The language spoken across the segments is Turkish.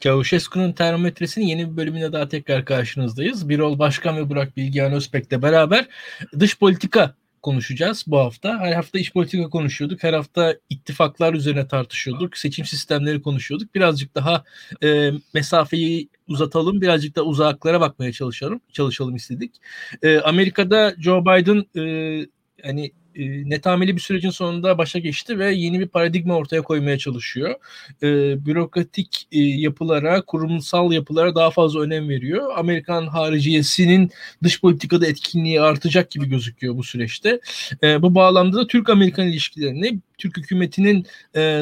Çavuşescu'nun termometresinin yeni bir bölümüne daha tekrar karşınızdayız. Birol Başkan ve Burak Bilgehan Özpek'le beraber dış politika konuşacağız bu hafta. Her hafta iç politika konuşuyorduk. Her hafta ittifaklar üzerine tartışıyorduk. Seçim sistemleri konuşuyorduk. Birazcık daha mesafeyi uzatalım. Birazcık da uzaklara bakmaya çalışalım istedik. Amerika'da Joe Biden netameli bir sürecin sonunda başa geçti ve yeni bir paradigma ortaya koymaya çalışıyor. Bürokratik yapılara, kurumsal yapılara daha fazla önem veriyor. Amerikan hariciyesinin dış politikada etkinliği artacak gibi gözüküyor bu süreçte. Bu bağlamda da Türk-Amerikan ilişkilerini, Türk hükümetinin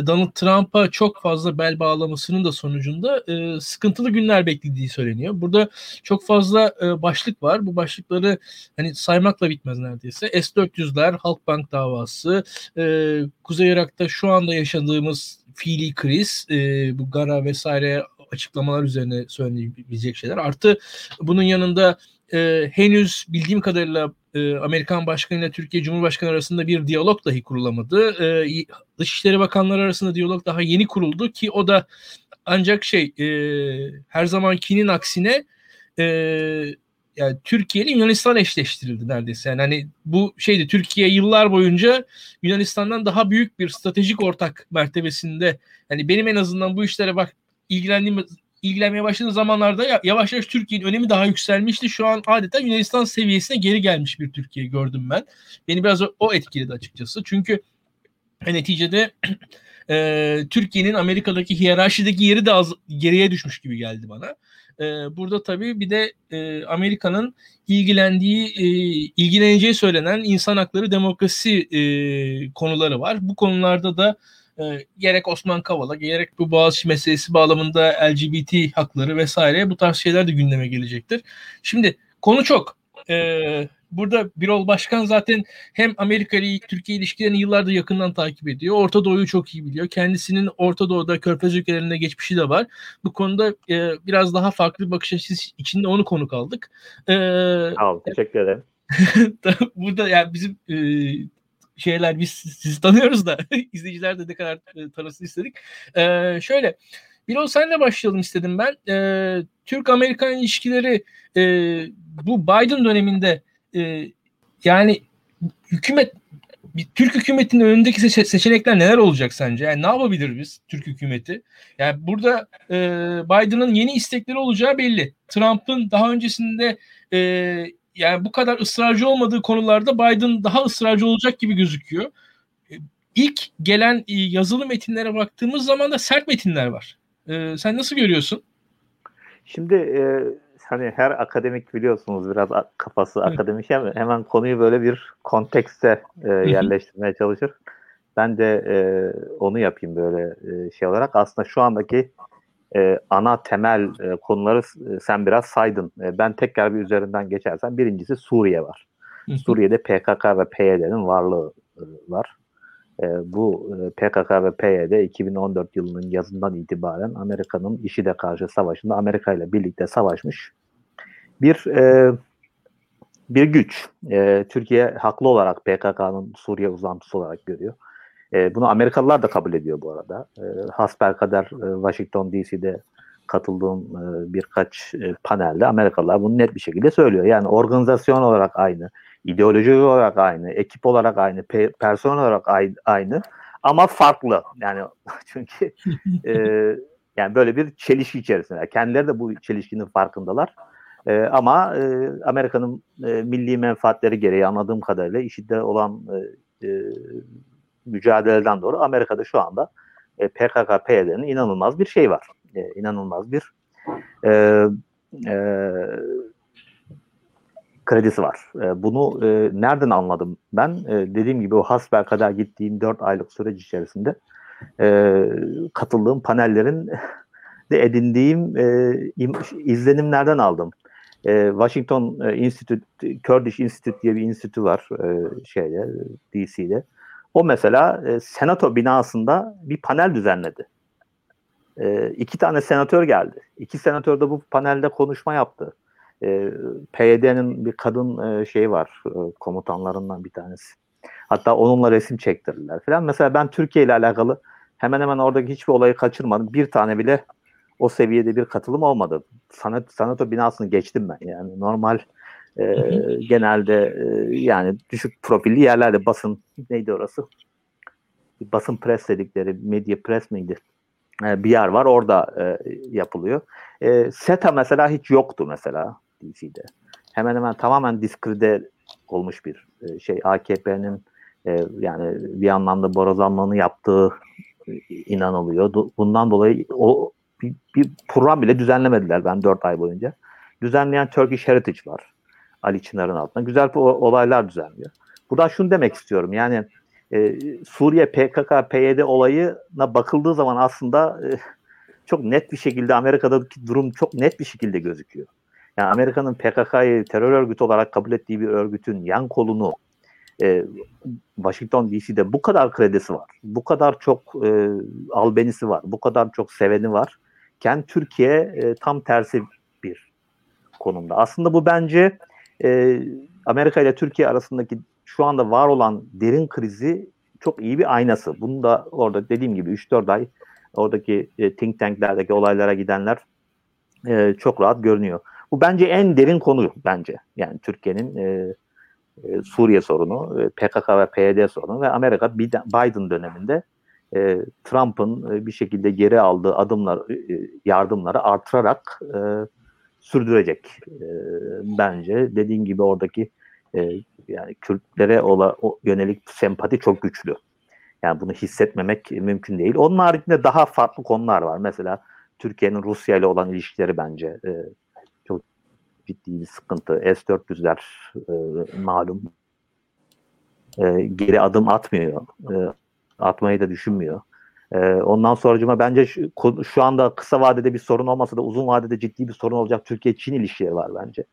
Donald Trump'a çok fazla bel bağlamasının da sonucunda sıkıntılı günler beklediği söyleniyor. Burada çok fazla başlık var. Bu başlıkları saymakla bitmez neredeyse. S-400'ler, Halk Bank davası, Kuzey Irak'ta şu anda yaşadığımız fiili kriz, bu Gara vesaire açıklamalar üzerine söylenebilecek şeyler. Artı bunun yanında henüz bildiğim kadarıyla Amerikan Başkanı ile Türkiye Cumhurbaşkanı arasında bir diyalog dahi kurulamadı. Dışişleri Bakanları arasında diyalog daha yeni kuruldu ki o da ancak her zamankinin aksine Türkiye ile Yunanistan eşleştirildi neredeyse. Bu Türkiye yıllar boyunca Yunanistan'dan daha büyük bir stratejik ortak mertebesinde. Benim en azından bu işlere ilgilenmeye başladığı zamanlarda yavaş yavaş Türkiye'nin önemi daha yükselmişti. Şu an adeta Yunanistan seviyesine geri gelmiş bir Türkiye gördüm ben. Beni biraz o etkiledi açıkçası. Çünkü neticede Türkiye'nin Amerika'daki hiyerarşideki yeri de az geriye düşmüş gibi geldi bana. Burada tabii bir de Amerika'nın ilgileneceği söylenen insan hakları, demokrasi konuları var. Bu konularda da gerek Osman Kavala, gerek bu Boğaziçi meselesi bağlamında LGBT hakları vesaire bu tarz şeyler de gündeme gelecektir. Şimdi konu çok. Burada Birol Başkan zaten hem Amerika ile Türkiye ilişkilerini yıllardır yakından takip ediyor. Orta Doğu'yu çok iyi biliyor. Kendisinin Orta Doğu'da Körfez ülkelerinde geçmişi de var. Bu konuda biraz daha farklı bir bakış açısı içinde onu konuk aldık. Tamam, teşekkür ederim. Burada bizim... biz sizi tanıyoruz da izleyiciler de ne kadar tanısın istedik. Birol senle başlayalım istedim ben. Türk-Amerikan ilişkileri bu Biden döneminde hükümet, Türk hükümetinin önündeki seçenekler neler olacak sence? Ne yapabilir biz Türk hükümeti? Burada Biden'ın yeni istekleri olacağı belli. Trump'ın daha öncesinde bu kadar ısrarcı olmadığı konularda Biden daha ısrarcı olacak gibi gözüküyor. İlk gelen yazılı metinlere baktığımız zaman da sert metinler var. Sen nasıl görüyorsun? Şimdi her akademik biliyorsunuz biraz kafası akademik ama hemen konuyu böyle bir kontekste yerleştirmeye çalışır. Ben de onu yapayım böyle olarak. Aslında şu andaki ana temel konuları sen biraz saydın. Ben tekrar bir üzerinden geçersem birincisi Suriye var. Suriye'de PKK ve PYD'nin varlığı var. Bu PKK ve PYD 2014 yılının yazından itibaren Amerika'nın IŞİD'e karşı savaşında Amerika ile birlikte savaşmış bir güç. Türkiye haklı olarak PKK'nın Suriye uzantısı olarak görüyor. Bunu Amerikalılar da kabul ediyor bu arada. Hasbelkader Washington DC'de katıldığım birkaç panelde Amerikalılar bunu net bir şekilde söylüyor. Yani organizasyon olarak aynı, ideoloji olarak aynı, ekip olarak aynı, personel olarak aynı ama farklı. Çünkü böyle bir çelişki içerisinde. Kendileri de bu çelişkinin farkındalar. Ama Amerika'nın milli menfaatleri gereği anladığım kadarıyla IŞİD'de olan mücadeleden doğru Amerika'da şu anda PKK-PYD'nin inanılmaz bir şey var. İnanılmaz bir kredisi var. Bunu nereden anladım ben? Dediğim gibi o hasbelkader gittiğim 4 aylık süreç içerisinde katıldığım panellerin de edindiğim izlenimlerden aldım. Washington Institute, Kurdish Institute diye bir enstitü var DC'de. O mesela senato binasında bir panel düzenledi. 2 tane senatör geldi. 2 senatör de bu panelde konuşma yaptı. PYD'nin bir kadın var, komutanlarından bir tanesi. Hatta onunla resim çektirdiler falan. Mesela ben Türkiye ile alakalı hemen hemen oradaki hiçbir olayı kaçırmadım. Bir tane bile o seviyede bir katılım olmadı. Sanato binasını geçtim ben. Yani normal genelde yani düşük profilli yerlerde basın neydi orası? Basın pres dedikleri medya pres miydi? Bir yer var orada yapılıyor. SETA mesela hiç yoktu mesela DC'de. Hemen hemen tamamen diskrede olmuş bir şey. AKP'nin yani bir anlamda borazanlığını yaptığı inanılıyor. Bundan dolayı o bir program bile düzenlemediler ben 4 ay boyunca. Düzenleyen Turkish Heritage var. Ali Çınar'ın altında. Güzel olaylar düzenliyor. Buradan şunu demek istiyorum. Yani Suriye PKK, PYD olayına bakıldığı zaman aslında çok net bir şekilde Amerika'daki durum çok net bir şekilde gözüküyor. Yani Amerika'nın PKK'yı terör örgütü olarak kabul ettiği bir örgütün yan kolunu Washington DC'de bu kadar kredisi var. Bu kadar çok albenisi var. Bu kadar çok seveni var. Türkiye tam tersi bir konumda. Aslında bu bence Amerika ile Türkiye arasındaki şu anda var olan derin krizi çok iyi bir aynası. Bunu da orada dediğim gibi 3-4 ay oradaki think tanklerdeki olaylara gidenler çok rahat görünüyor. Bu bence en derin konu bence. Yani Türkiye'nin Suriye sorunu, PKK ve PYD sorunu ve Amerika Biden döneminde Trump'ın bir şekilde geri aldığı adımlar, yardımları artırarak sürdürecek. Bence dediğim gibi oradaki yani Kürtlere yönelik sempati çok güçlü. Yani bunu hissetmemek mümkün değil. Onun haricinde daha farklı konular var. Mesela Türkiye'nin Rusya ile olan ilişkileri bence çok ciddi bir sıkıntı. S-400'ler malum geri adım atmıyor. Atmayı da düşünmüyor. Ondan sonracığıma bence şu anda kısa vadede bir sorun olmasa da uzun vadede ciddi bir sorun olacak Türkiye-Çin ilişkileri var bence.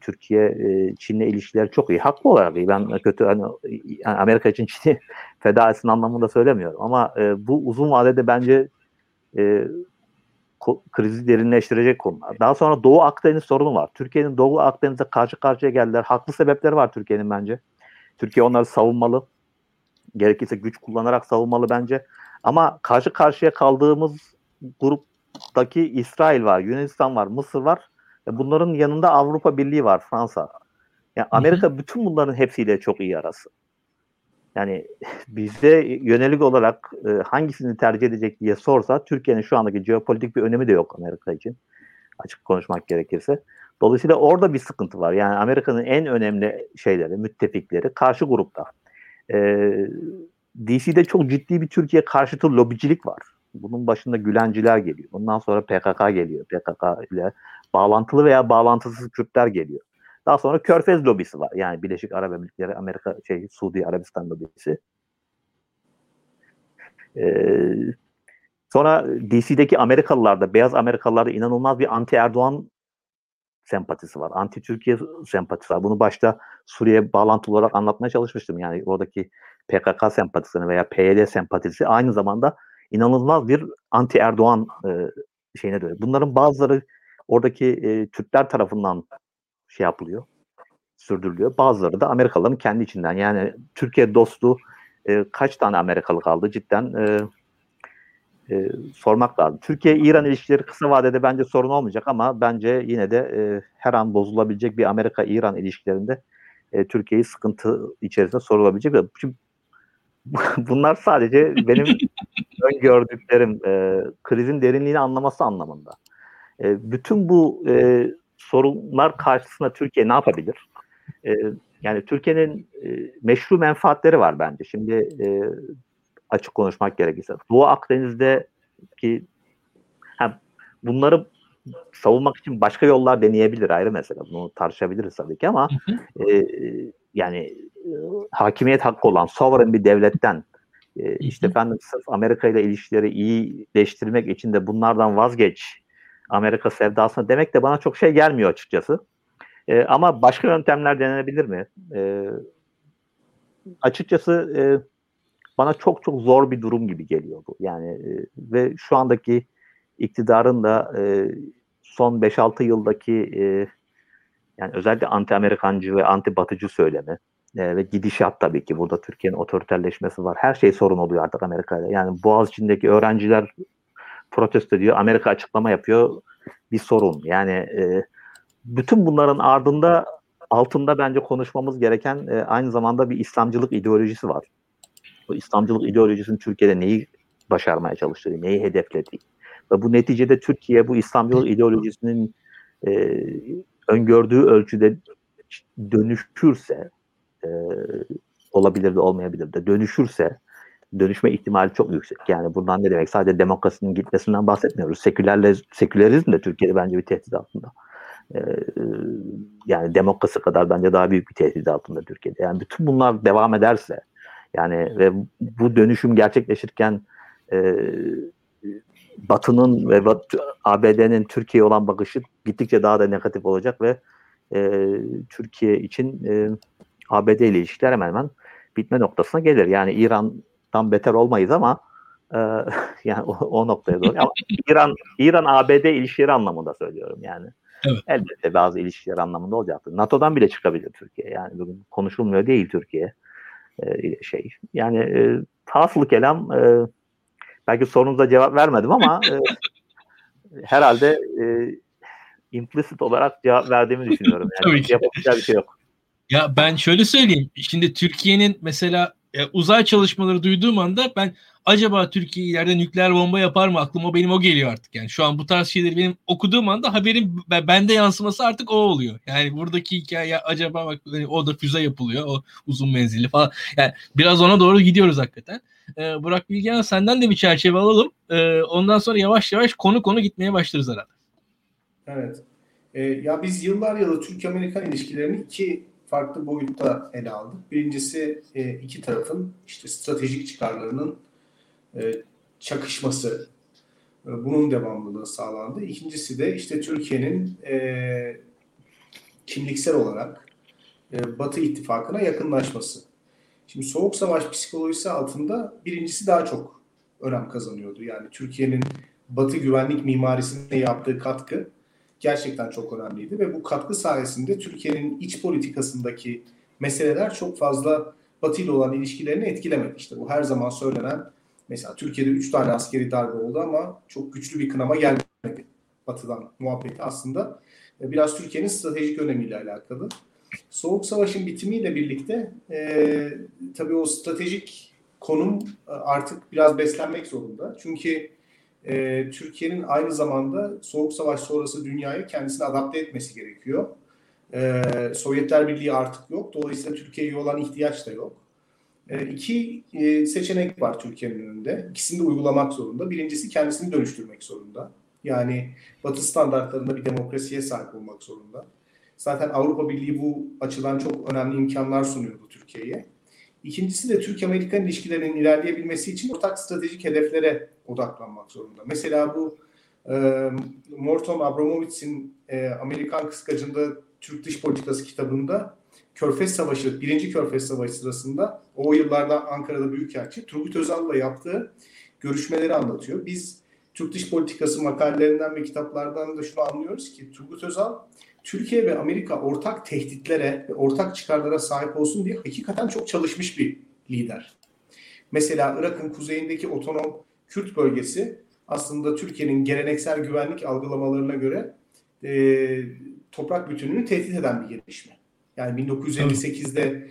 Türkiye Çin'le ilişkiler çok iyi. Haklı olarak iyi. Ben kötü hani Amerika için Çin'i feda etsin anlamında söylemiyorum ama bu uzun vadede bence krizi derinleştirecek konular. Daha sonra Doğu Akdeniz sorunu var. Türkiye'nin Doğu Akdeniz'e karşı karşıya geldiler. Haklı sebepleri var Türkiye'nin bence. Türkiye onları savunmalı. Gerekirse güç kullanarak savunmalı bence. Ama karşı karşıya kaldığımız gruptaki İsrail var, Yunanistan var, Mısır var. Bunların yanında Avrupa Birliği var, Fransa. Yani Amerika bütün bunların hepsiyle çok iyi arası. Yani bize yönelik olarak hangisini tercih edecek diye sorsa Türkiye'nin şu andaki jeopolitik bir önemi de yok Amerika için. Açık konuşmak gerekirse. Dolayısıyla orada bir sıkıntı var. Yani Amerika'nın en önemli şeyleri, müttefikleri karşı grupta. DC'de çok ciddi bir Türkiye karşıtı lobicilik var. Bunun başında Gülenciler geliyor. Ondan sonra PKK geliyor. PKK ile bağlantılı veya bağlantısız Kürtler geliyor. Daha sonra Körfez lobisi var. Yani Birleşik Arap Emirlikleri, Amerika Suudi Arabistan lobisi. Sonra DC'deki Amerikalılarda, beyaz Amerikalılarda inanılmaz bir anti Erdoğan sempatisi var. Anti Türkiye sempatisi var. Bunu başta Suriye bağlantılı olarak anlatmaya çalışmıştım. Yani oradaki PKK sempatisini veya PYD sempatisi aynı zamanda inanılmaz bir anti Erdoğan şeyine dönüyor. Bunların bazıları oradaki Türkler tarafından şey yapılıyor, sürdürülüyor. Bazıları da Amerikalıların kendi içinden. Yani Türkiye dostu kaç tane Amerikalı kaldı cidden sormak lazım. Türkiye-İran ilişkileri kısa vadede bence sorun olmayacak ama bence yine de her an bozulabilecek bir Amerika-İran ilişkilerinde Türkiye'yi sıkıntı içerisinde sorulabilecek. Şimdi, bunlar sadece benim öngördüklerim krizin derinliğini anlaması anlamında. Bütün bu sorunlar karşısında Türkiye ne yapabilir? Yani Türkiye'nin meşru menfaatleri var bence. Şimdi açık konuşmak gerekirse. Doğu Akdeniz'deki bunları savunmak için başka yollar deneyebilir ayrı mesela. Bunu tartışabiliriz tabii ki ama yani hakimiyet hakkı olan sovereign bir devletten işte ben sırf Amerika ile ilişkileri iyileştirmek için de bunlardan vazgeç Amerika sevdasına demek de bana çok şey gelmiyor açıkçası. Ama başka yöntemler denenebilir mi? Açıkçası bana çok çok zor bir durum gibi geliyor bu. Yani ve şu andaki iktidarın da son 5-6 yıldaki yani özellikle anti-Amerikancı ve anti-Batıcı söylemi ve gidişat tabii ki burada Türkiye'nin otoriterleşmesi var. Her şey sorun oluyor artık Amerika'da. Yani Boğaziçi'ndeki öğrenciler protesto ediyor. Amerika açıklama yapıyor. Bir sorun. Yani bütün bunların altında bence konuşmamız gereken aynı zamanda bir İslamcılık ideolojisi var. Bu İslamcılık ideolojisinin Türkiye'de neyi başarmaya çalıştığı, neyi hedeflediği. Ve bu neticede Türkiye bu İslamcılık ideolojisinin öngördüğü ölçüde dönüşürse, olabilir de olmayabilir de dönüşürse, dönüşme ihtimali çok yüksek. Yani bundan ne demek? Sadece demokrasinin gitmesinden bahsetmiyoruz. Sekülerizm de Türkiye'de bence bir tehdit altında. Yani demokrasi kadar bence daha büyük bir tehdit altında Türkiye'de. Yani bütün bunlar devam ederse, yani ve bu dönüşüm gerçekleşirken Batı'nın ve ABD'nin Türkiye'ye olan bakışı gittikçe daha da negatif olacak ve Türkiye için ABD ile ilişkiler hemen hemen bitme noktasına gelir. Yani İran'dan beter olmayız ama yani o noktaya doğru. Ama İran ABD ilişkileri anlamında söylüyorum yani. Evet. Elbette bazı ilişkiler anlamında olacaktır. NATO'dan bile çıkabilir Türkiye. Yani bugün konuşulmuyor değil Türkiye Yani hasılı kelam belki sorunuza cevap vermedim ama herhalde implicit olarak cevap verdiğimi düşünüyorum. Yani yapabileceği bir şey yok. Ya ben şöyle söyleyeyim. Şimdi Türkiye'nin mesela uzay çalışmaları duyduğum anda ben acaba Türkiye ileride nükleer bomba yapar mı? Aklıma benim o geliyor artık. Yani şu an bu tarz şeyleri benim okuduğum anda haberin bende yansıması artık o oluyor. Yani buradaki hikaye acaba bak o da füze yapılıyor. O uzun menzilli falan. Yani biraz ona doğru gidiyoruz hakikaten. Burak Bilgehan senden de bir çerçeve alalım. Ondan sonra yavaş yavaş konu gitmeye başlarız herhalde. Evet. Ya biz yıllar yılı Türk-Amerikan ilişkilerini iki farklı boyutta ele aldık. Birincisi iki tarafın işte stratejik çıkarlarının çakışması, bunun devamlılığı sağlandı. İkincisi de işte Türkiye'nin kimliksel olarak Batı ittifakına yakınlaşması. Şimdi Soğuk Savaş psikolojisi altında birincisi daha çok önem kazanıyordu. Yani Türkiye'nin Batı güvenlik mimarisine yaptığı katkı gerçekten çok önemliydi ve bu katkı sayesinde Türkiye'nin iç politikasındaki meseleler çok fazla Batı ile olan ilişkilerini etkilemedi. İşte bu her zaman söylenen, mesela Türkiye'de 3 tane askeri darbe oldu ama çok güçlü bir kınama gelmedi Batı'dan muhabbeti aslında. Biraz Türkiye'nin stratejik önemiyle alakalı. Soğuk Savaş'ın bitimiyle birlikte tabii o stratejik konum artık biraz beslenmek zorunda. Çünkü Türkiye'nin aynı zamanda Soğuk Savaş sonrası dünyayı kendisine adapte etmesi gerekiyor. Sovyetler Birliği artık yok. Dolayısıyla Türkiye'ye olan ihtiyaç da yok. İki seçenek var Türkiye'nin önünde. İkisini de uygulamak zorunda. Birincisi kendisini dönüştürmek zorunda. Yani Batı standartlarında bir demokrasiye sahip olmak zorunda. Zaten Avrupa Birliği bu açıdan çok önemli imkanlar sunuyordu Türkiye'ye. İkincisi de Türk-Amerikan ilişkilerinin ilerleyebilmesi için ortak stratejik hedeflere odaklanmak zorunda. Mesela bu Morton Abramowitz'in Amerikan Kıskacında Türk Dış Politikası kitabında Körfez Savaşı, 1. Körfez Savaşı sırasında o yıllarda Ankara'da Büyükelçi Turgut Özal'la yaptığı görüşmeleri anlatıyor. Biz Türk Dış Politikası makalelerinden ve kitaplardan da şunu anlıyoruz ki Turgut Özal Türkiye ve Amerika ortak tehditlere ve ortak çıkarlara sahip olsun diye hakikaten çok çalışmış bir lider. Mesela Irak'ın kuzeyindeki otonom Kürt bölgesi aslında Türkiye'nin geleneksel güvenlik algılamalarına göre toprak bütünlüğünü tehdit eden bir gelişme. Yani 1958'de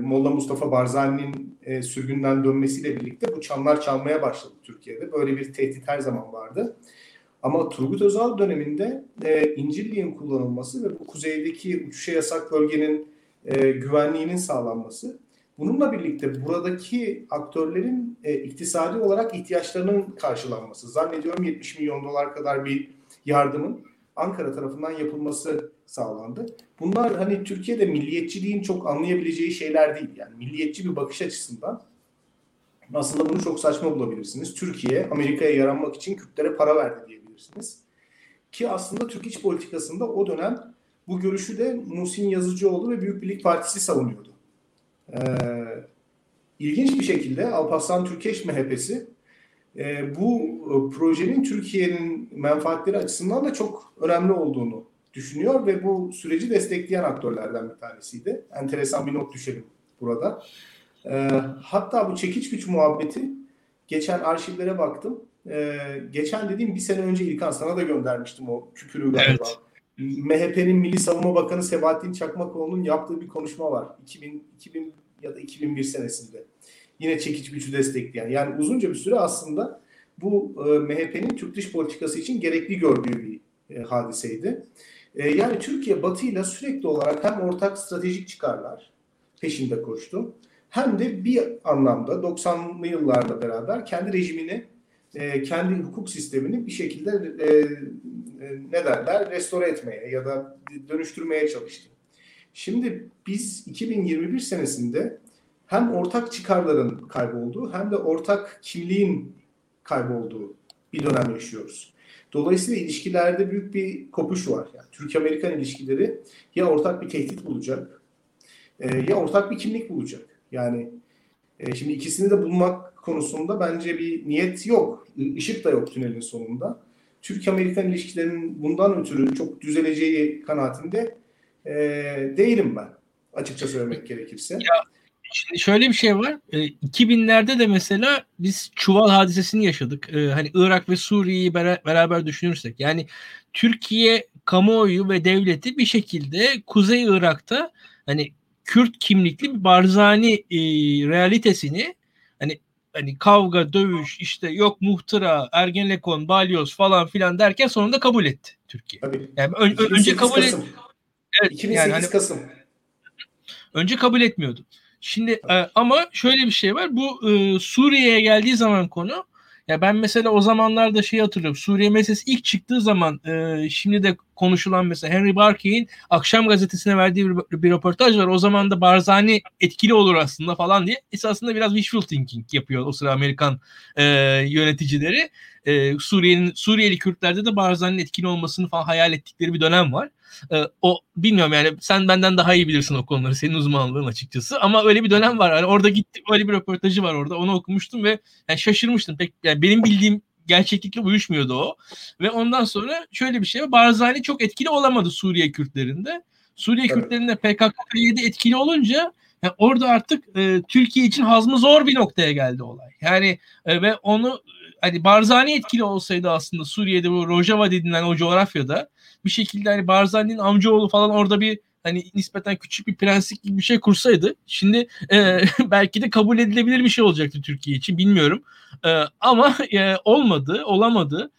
Molla Mustafa Barzani'nin sürgünden dönmesiyle birlikte bu çanlar çalmaya başladı Türkiye'de. Böyle bir tehdit her zaman vardı. Ama Turgut Özal döneminde İncirliğin kullanılması ve bu kuzeydeki uçuşa yasak bölgenin güvenliğinin sağlanması, bununla birlikte buradaki aktörlerin iktisadi olarak ihtiyaçlarının karşılanması, zannediyorum 70 milyon dolar kadar bir yardımın Ankara tarafından yapılması sağlandı. Bunlar hani Türkiye'de milliyetçiliğin çok anlayabileceği şeyler değil. Yani milliyetçi bir bakış açısından aslında bunu çok saçma bulabilirsiniz. Türkiye, Amerika'ya yaranmak için Kürtlere para verdi diyebilirsiniz. Ki aslında Türk iç politikasında o dönem bu görüşü de Muhsin Yazıcıoğlu ve Büyük Birlik Partisi savunuyordu. İlginç bir şekilde Alparslan Türkeş MHP'si bu projenin Türkiye'nin menfaatleri açısından da çok önemli olduğunu düşünüyor ve bu süreci destekleyen aktörlerden bir tanesiydi. Enteresan bir not düşelim burada. Hatta bu çekiç güç muhabbeti, geçen arşivlere baktım. geçen dediğim bir sene önce İlkan sana da göndermiştim o kükürü galiba. Evet. MHP'nin Milli Savunma Bakanı Sebahattin Çakmakoğlu'nun yaptığı bir konuşma var. 2000 ya da 2001 senesinde. Yine çekiç gücü destekleyen. Yani uzunca bir süre aslında bu MHP'nin Türk dış politikası için gerekli gördüğü bir hadiseydi. Yani Türkiye Batı'yla sürekli olarak hem ortak stratejik çıkarlar peşinde koştu, hem de bir anlamda 90'lı yıllarla beraber kendi rejimini, kendi hukuk sistemini bir şekilde restore etmeye ya da dönüştürmeye çalıştı. Şimdi biz 2021 senesinde hem ortak çıkarların kaybolduğu hem de ortak kimliğin kaybolduğu bir dönem yaşıyoruz. Dolayısıyla ilişkilerde büyük bir kopuş var. Yani Türk-Amerikan ilişkileri ya ortak bir tehdit bulacak ya ortak bir kimlik bulacak. Yani şimdi ikisini de bulmak konusunda bence bir niyet yok. Işık da yok tünelin sonunda. Türk-Amerikan ilişkilerinin bundan ötürü çok düzeleceği kanaatinde değilim ben. Açıkça söylemek gerekirse. Ya, şöyle bir şey var. 2000'lerde de mesela biz Çuval hadisesini yaşadık. Hani Irak ve Suriye'yi beraber düşünürsek. Yani Türkiye kamuoyu ve devleti bir şekilde Kuzey Irak'ta hani Kürt kimlikli bir Barzani realitesini hani kavga, dövüş, işte yok muhtıra, Ergenekon, balyoz falan filan derken sonunda kabul etti Türkiye. Tabii. Yani önce kabul etti. Evet, 2008 yani Kasım. Önce kabul etmiyordu. Şimdi ama şöyle bir şey var. Bu Suriye'ye geldiği zaman konu, ya ben mesela o zamanlarda şeyi hatırlıyorum. Suriye meselesi ilk çıktığı zaman şimdi de konuşulan mesela Henry Barkey'in Akşam Gazetesi'ne verdiği bir röportaj var. O zaman da Barzani etkili olur aslında falan diye. Esasında biraz wishful thinking yapıyor o sıra Amerikan yöneticileri. Suriyeli Kürtlerde de Barzani'nin etkili olmasını falan hayal ettikleri bir dönem var. O bilmiyorum yani sen benden daha iyi bilirsin o konuları, senin uzmanlığın açıkçası, ama öyle bir dönem var. Yani orada gittim, öyle bir röportajı var orada, onu okumuştum ve yani şaşırmıştım. Pek yani benim bildiğim gerçeklikle uyuşmuyordu o. Ve ondan sonra şöyle bir şey var. Barzani çok etkili olamadı Suriye Kürtlerinde. Suriye Kürtlerinde PKK-PYD etkili olunca yani orada artık Türkiye için hazmı zor bir noktaya geldi olay. Yani ve onu hani Barzani etkili olsaydı aslında Suriye'de bu Rojava denilen o coğrafyada bir şekilde hani Barzani'nin amcaoğlu falan orada bir hani nispeten küçük bir prenslik gibi bir şey kursaydı şimdi belki de kabul edilebilir bir şey olacaktı Türkiye için, bilmiyorum. Ama olamadı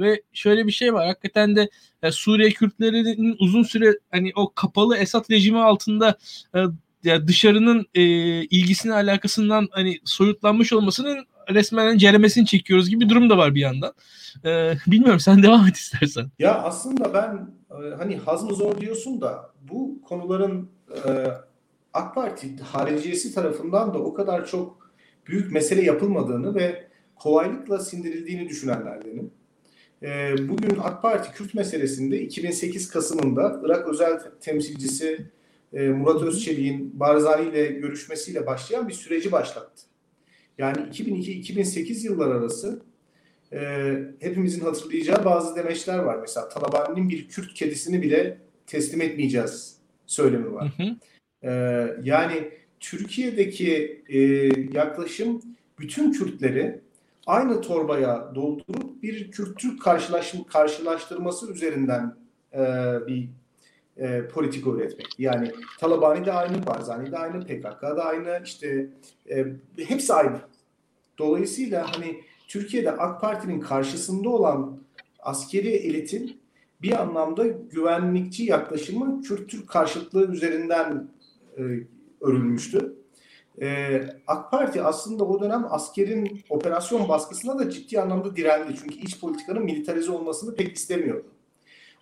ve şöyle bir şey var hakikaten de Suriye Kürtlerinin uzun süre hani o kapalı Esad rejimi altında dışarının ilgisine alakasından hani soyutlanmış olmasının resmen ceremesini çekiyoruz gibi bir durum da var bir yandan. Bilmiyorum, sen devam et istersen. Ya aslında ben hani hazmı zor diyorsun da bu konuların AK Parti hariciyesi tarafından da o kadar çok büyük mesele yapılmadığını ve kolaylıkla sindirildiğini düşünenlerdenim. Bugün AK Parti Kürt meselesinde 2008 Kasım'ında Irak Özel Temsilcisi Murat Özçelik'in Barzani ile görüşmesiyle başlayan bir süreci başlattı. Yani 2002-2008 yıllar arası hepimizin hatırlayacağı bazı demeçler var. Mesela Talabani'nin bir Kürt kedisini bile teslim etmeyeceğiz söylemi var. Hı hı. Yani Türkiye'deki yaklaşım bütün Kürtleri aynı torbaya doldurup bir Kürt-Türk karşılaştırması üzerinden bir politika üretmek. Yani Talabani de aynı, Barzani de aynı, PKK da aynı, işte hepsi aynı. Dolayısıyla hani Türkiye'de AK Parti'nin karşısında olan askeri elitin bir anlamda güvenlikçi yaklaşımı Kürt-Türk karşıtlığı üzerinden örülmüştü. AK Parti aslında o dönem askerin operasyon baskısına da ciddi anlamda direndi. Çünkü iç politikanın militarize olmasını pek istemiyordu.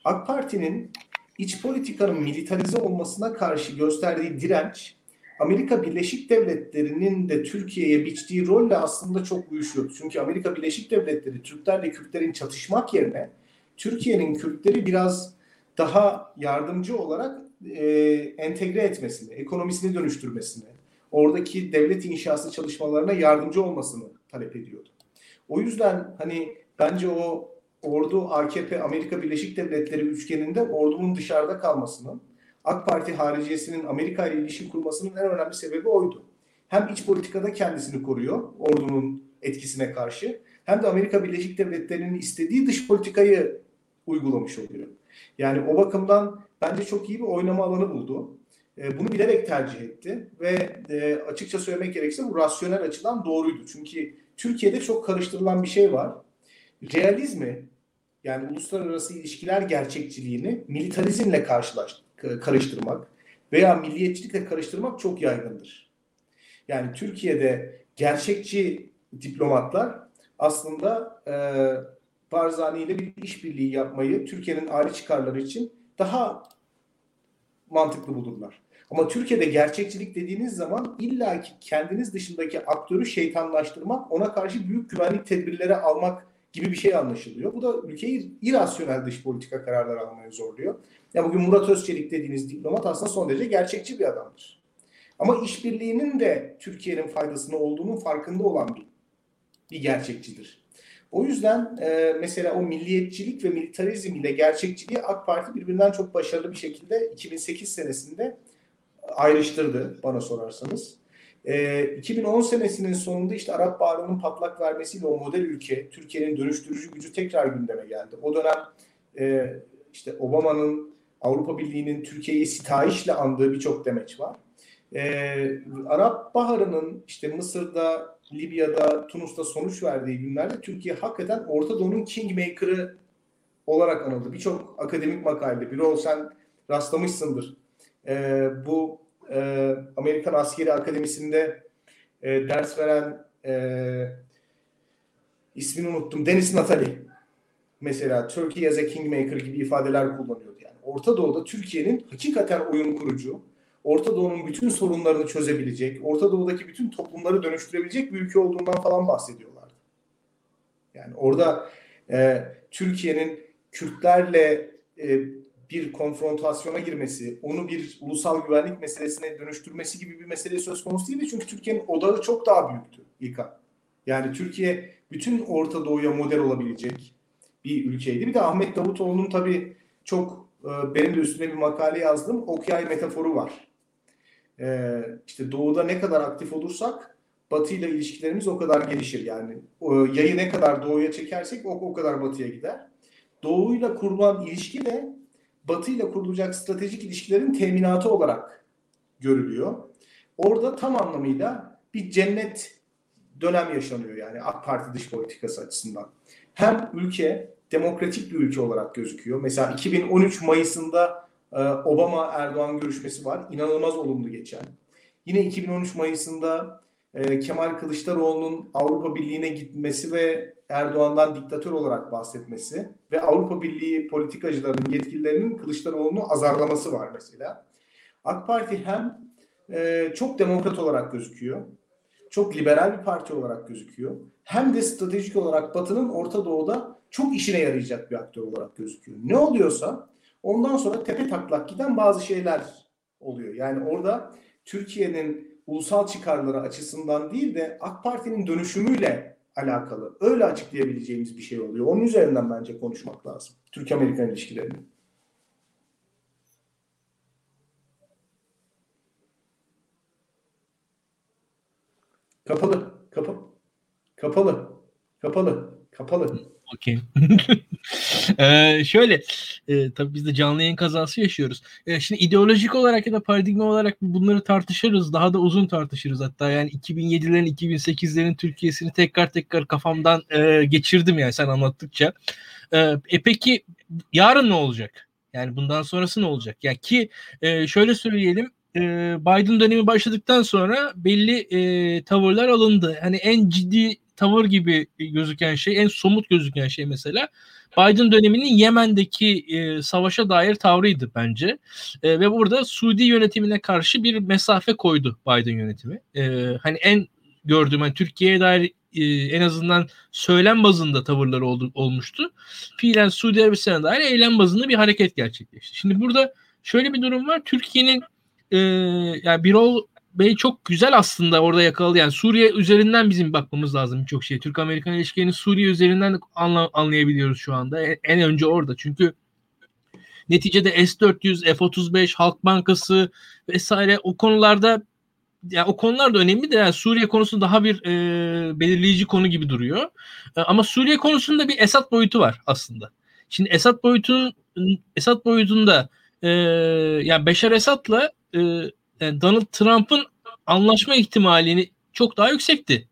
AK Parti'nin İç politikanın militarize olmasına karşı gösterdiği direnç, Amerika Birleşik Devletleri'nin de Türkiye'ye biçtiği rolle aslında çok uyuşuyordu. Çünkü Amerika Birleşik Devletleri Türklerle Kürtlerin çatışmak yerine Türkiye'nin Kürtleri biraz daha yardımcı olarak entegre etmesini, ekonomisini dönüştürmesini, oradaki devlet inşası çalışmalarına yardımcı olmasını talep ediyordu. O yüzden hani bence o Ordu, AKP, Amerika Birleşik Devletleri üçgeninde ordunun dışarıda kalmasının, AK Parti hariciyesinin Amerika ile ilişki kurmasının en önemli sebebi oydu. Hem iç politikada kendisini koruyor ordunun etkisine karşı, hem de Amerika Birleşik Devletleri'nin istediği dış politikayı uygulamış oluyor. Yani o bakımdan bence çok iyi bir oynama alanı buldu. Bunu bilerek tercih etti ve açıkça söylemek gerekirse bu rasyonel açıdan doğruydu. Çünkü Türkiye'de çok karıştırılan bir şey var. Realizmi, yani uluslararası ilişkiler gerçekçiliğini militarizmle karıştırmak veya milliyetçilikle karıştırmak çok yaygındır. Yani Türkiye'de gerçekçi diplomatlar aslında Barzani ile bir işbirliği yapmayı Türkiye'nin aile çıkarları için daha mantıklı bulurlar. Ama Türkiye'de gerçekçilik dediğiniz zaman illaki kendiniz dışındaki aktörü şeytanlaştırmak, ona karşı büyük güvenlik tedbirleri almak gibi bir şey anlaşılıyor. Bu da ülkeyi irrasyonel dış politika kararları almaya zorluyor. Ya bugün Murat Özçelik dediğiniz diplomat aslında son derece gerçekçi bir adamdır. Ama işbirliğinin de Türkiye'nin faydasına olduğunun farkında olan bir gerçekçidir. O yüzden mesela o milliyetçilik ve militarizm ile gerçekçiliği AK Parti birbirinden çok başarılı bir şekilde 2008 senesinde ayrıştırdı bana sorarsanız. 2010 senesinin sonunda işte Arap Baharı'nın patlak vermesiyle o model ülke, Türkiye'nin dönüştürücü gücü tekrar gündeme geldi. O dönem işte Obama'nın, Avrupa Birliği'nin Türkiye'yi sitayişle andığı birçok demeç var. Arap Baharı'nın işte Mısır'da, Libya'da, Tunus'ta sonuç verdiği günlerde Türkiye hakikaten Orta Doğu'nun kingmaker'ı olarak anıldı. Birçok akademik makalede, Birol sen rastlamışsındır. Bu Amerikan Askeri Akademisi'nde ders veren ismini unuttum. Deniz Natali mesela Turkey as a Kingmaker gibi ifadeler kullanıyordu. Yani Orta Doğu'da Türkiye'nin hakikaten oyun kurucu, Orta Doğu'nun bütün sorunlarını çözebilecek, Orta Doğu'daki bütün toplumları dönüştürebilecek bir ülke olduğundan falan bahsediyorlardı. Yani orada Türkiye'nin Kürtlerle bir konfrontasyona girmesi, onu bir ulusal güvenlik meselesine dönüştürmesi gibi bir mesele söz konusu değildi. Çünkü Türkiye'nin odağı çok daha büyüktü İKA. Yani Türkiye bütün Orta Doğu'ya model olabilecek bir ülkeydi. Bir de Ahmet Davutoğlu'nun tabii çok benim de üstüne bir makale yazdım. Okyay metaforu var. İşte Doğu'da ne kadar aktif olursak Batı'yla ilişkilerimiz o kadar gelişir. Yani yayı ne kadar Doğu'ya çekersek o kadar Batı'ya gider. Doğu'yla kurulan ilişki de Batı ile kurulacak stratejik ilişkilerin teminatı olarak görülüyor. Orada tam anlamıyla bir cennet dönem yaşanıyor yani AK Parti dış politikası açısından. Hem ülke demokratik bir ülke olarak gözüküyor. Mesela 2013 Mayıs'ında Obama-Erdoğan görüşmesi var. İnanılmaz olumlu geçen. Yine 2013 Mayıs'ında Kemal Kılıçdaroğlu'nun Avrupa Birliği'ne gitmesi ve Erdoğan'dan diktatör olarak bahsetmesi ve Avrupa Birliği politikacılarının, yetkililerinin Kılıçdaroğlu'nu azarlaması var mesela. AK Parti hem çok demokrat olarak gözüküyor, çok liberal bir parti olarak gözüküyor, hem de stratejik olarak Batı'nın Orta Doğu'da çok işine yarayacak bir aktör olarak gözüküyor. Ne oluyorsa ondan sonra tepe taklak giden bazı şeyler oluyor. Yani orada Türkiye'nin ulusal çıkarları açısından değil de AK Parti'nin dönüşümüyle alakalı. Öyle açıklayabileceğimiz bir şey oluyor. Onun üzerinden bence konuşmak lazım. Türk-Amerikan ilişkilerini. Kapalı. Okey. Şöyle, tabii biz de canlı yayın kazası yaşıyoruz. Şimdi ideolojik olarak ya da paradigma olarak bunları tartışırız. Daha da uzun tartışırız hatta. Yani 2007'lerin, 2008'lerin Türkiye'sini tekrar kafamdan geçirdim yani sen anlattıkça. Peki yarın ne olacak? Yani bundan sonrası ne olacak? Yani ki şöyle söyleyelim. Biden dönemi başladıktan sonra belli tavırlar alındı. Hani en ciddi tavır gibi gözüken şey, en somut gözüken şey mesela Biden döneminin Yemen'deki savaşa dair tavrıydı bence. Ve burada Suudi yönetimine karşı bir mesafe koydu Biden yönetimi. Hani en gördüğüm, hani Türkiye'ye dair en azından söylem bazında tavırları olmuştu. Fiilen Suudi Arabistan'a dair eylem bazında bir hareket gerçekleşti. Şimdi burada şöyle bir durum var. Türkiye'nin yani Birol Bey çok güzel aslında orada yakaladı. Yani Suriye üzerinden bizim bakmamız lazım birçok şey. Türk-Amerikan ilişkilerini Suriye üzerinden anlayabiliyoruz şu anda. En önce orada. Çünkü neticede S-400, F-35, Halk Bankası vesaire o konularda yani o konular da önemli de yani Suriye konusu daha bir belirleyici konu gibi duruyor. Ama Suriye konusunda bir Esad boyutu var aslında. Şimdi Esad boyutunda yani Beşar Esad'la yani Donald Trump'ın anlaşma ihtimalini çok daha yüksekti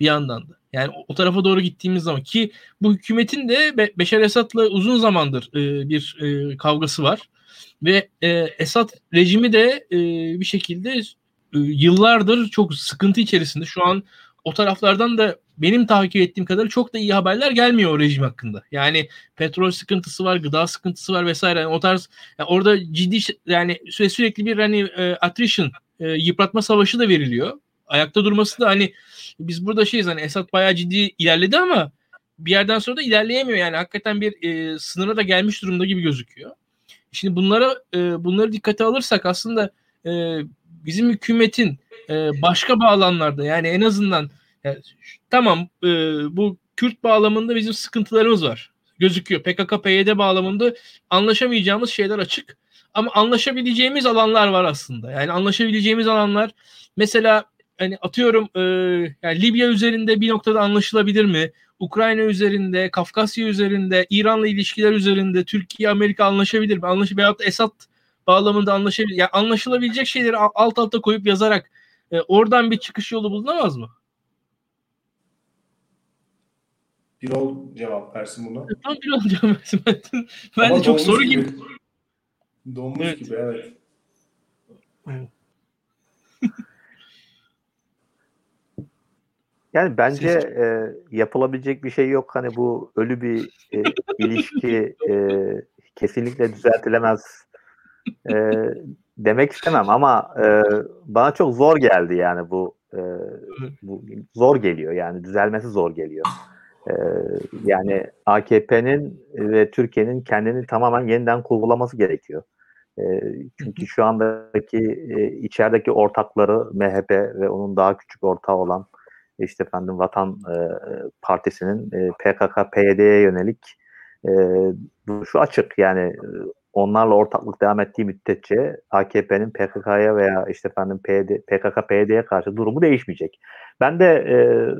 bir yandan da. Yani o tarafa doğru gittiğimiz zaman ki bu hükümetin de Beşar Esad'la uzun zamandır bir kavgası var. Ve Esad rejimi de bir şekilde yıllardır çok sıkıntı içerisinde. Şu an o taraflardan da benim takip ettiğim kadarıyla çok da iyi haberler gelmiyor o rejim hakkında. Yani petrol sıkıntısı var, gıda sıkıntısı var vesaire. Yani o tarz yani orada ciddi yani sürekli bir hani attrition, yıpratma savaşı da veriliyor. Ayakta durması da hani biz burada şeyiz hani Esad bayağı ciddi ilerledi ama bir yerden sonra da ilerleyemiyor. Yani hakikaten bir sınıra da gelmiş durumda gibi gözüküyor. Şimdi bunları dikkate alırsak aslında bizim hükümetin başka bağlamlarda yani en azından yani, tamam bu Kürt bağlamında bizim sıkıntılarımız var. Gözüküyor. PKK, PYD bağlamında anlaşamayacağımız şeyler açık. Ama anlaşabileceğimiz alanlar var aslında. Yani anlaşabileceğimiz alanlar mesela hani atıyorum yani Libya üzerinde bir noktada anlaşılabilir mi? Ukrayna üzerinde, Kafkasya üzerinde, İran'la ilişkiler üzerinde Türkiye, Amerika anlaşabilir mi? Veyahut da Esad bağlamında anlaşabilir. Yani anlaşılabilecek şeyleri alt alta koyup yazarak oradan bir çıkış yolu bulunamaz mı? Birol cevap versin buna. Tam Birol cevap versin. Ben de çok soru gibi. Donmuş evet. Gibi evet. Evet. Yani bence yapılabilecek bir şey yok. Hani bu ölü bir ilişki kesinlikle düzeltilemez demek istemem ama bana çok zor geldi yani bu zor geliyor yani düzelmesi zor geliyor. Yani AKP'nin ve Türkiye'nin kendini tamamen yeniden kurgulaması gerekiyor. Çünkü şu andaki içerideki ortakları MHP ve onun daha küçük ortağı olan işte efendim Vatan Partisi'nin PKK, PYD'ye yönelik şu açık yani onlarla ortaklık devam ettiği müddetçe AKP'nin PKK'ya veya işte efendim PKK, PYD'ye karşı durumu değişmeyecek. Ben de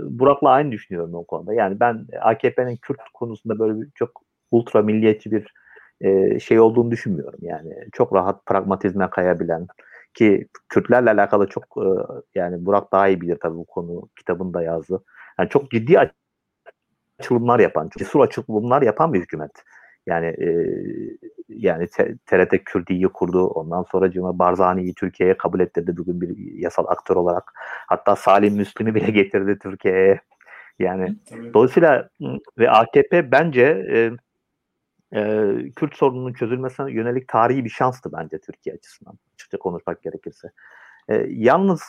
Burak'la aynı düşünüyorum o konuda. Yani ben AKP'nin Kürt konusunda böyle çok ultra milliyetçi bir şey olduğunu düşünmüyorum. Yani çok rahat pragmatizme kayabilen ki Kürtlerle alakalı çok yani Burak daha iyi bilir tabii bu konu kitabında yazdı. Yani çok ciddi açılımlar yapan, çok cesur açılımlar yapan bir hükümet. Yani yani TRT Kürdi'yi kurdu. Ondan sonra Cuma Barzani'yi Türkiye'ye kabul ettirdi bugün bir yasal aktör olarak. Hatta Salim Müslim'i bile getirdi Türkiye'ye. Yani evet. Dolayısıyla ve AKP bence Kürt sorununun çözülmesine yönelik tarihi bir şanstı bence Türkiye açısından. Açıkça konuşmak gerekirse. Yalnız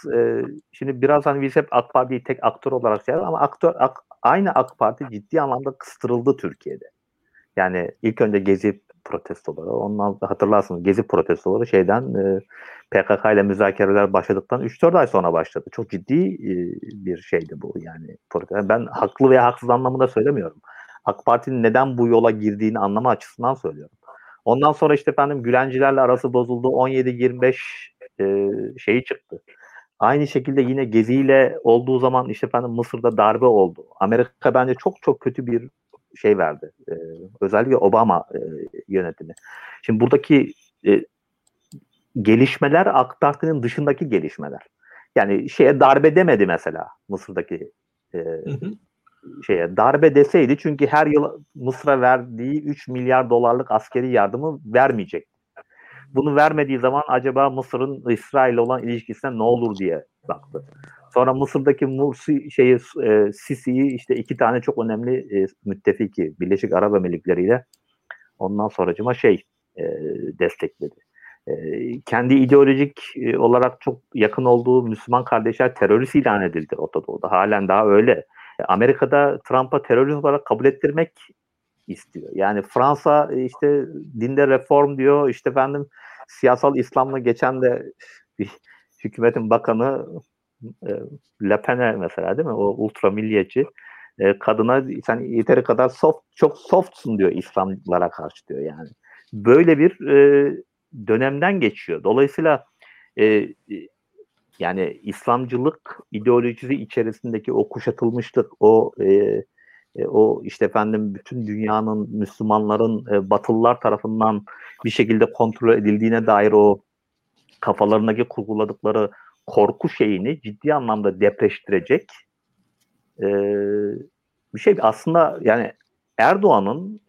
şimdi biraz hani biz hep AK Parti'yi tek aktör olarak sayarız ama aynı AK Parti ciddi anlamda kıstırıldı Türkiye'de. Yani ilk önce Gezi protestoları, ondan hatırlarsınız Gezi protestoları PKK ile müzakereler başladıktan 3-4 ay sonra başladı. Çok ciddi bir şeydi bu yani. Ben haklı veya haksız anlamında söylemiyorum. AK Parti'nin neden bu yola girdiğini anlama açısından söylüyorum. Ondan sonra işte efendim Gülencilerle arası bozuldu. 17-25 şeyi çıktı. Aynı şekilde yine Gezi'yle olduğu zaman işte efendim Mısır'da darbe oldu. Amerika bence çok çok kötü bir şey verdi. Özellikle Obama yönetimi. Şimdi buradaki gelişmeler AK Parti'nin dışındaki gelişmeler. Yani şeye darbe demedi mesela Mısır'daki şeye darbe deseydi çünkü her yıl Mısır'a verdiği 3 milyar dolarlık askeri yardımı vermeyecekti. Bunu vermediği zaman acaba Mısır'ın İsrail'le olan ilişkisine ne olur diye baktı. Sonra Mısır'daki Sisi'yi işte 2 tane çok önemli müttefiki Birleşik Arap Emirlikleri ile ondan sonracıma destekledi. Kendi ideolojik olarak çok yakın olduğu Müslüman kardeşler terörist ilan edildi Orta Doğu'da. Halen daha öyle. Amerika'da Trump'a terörist olarak kabul ettirmek istiyor. Yani Fransa işte dinde reform diyor. İşte efendim siyasal İslam'la geçen de hükümetin bakanı Le Pen'e mesela değil mi? O ultra milliyetçi kadına sen yeteri kadar çok softsun diyor İslamlara karşı diyor yani. Böyle bir dönemden geçiyor. Dolayısıyla Yani İslamcılık ideolojisi içerisindeki o kuşatılmışlık, o işte efendim bütün dünyanın, Müslümanların Batılılar tarafından bir şekilde kontrol edildiğine dair o kafalarındaki kurguladıkları korku şeyini ciddi anlamda depreştirecek bir şey. Aslında yani Erdoğan'ın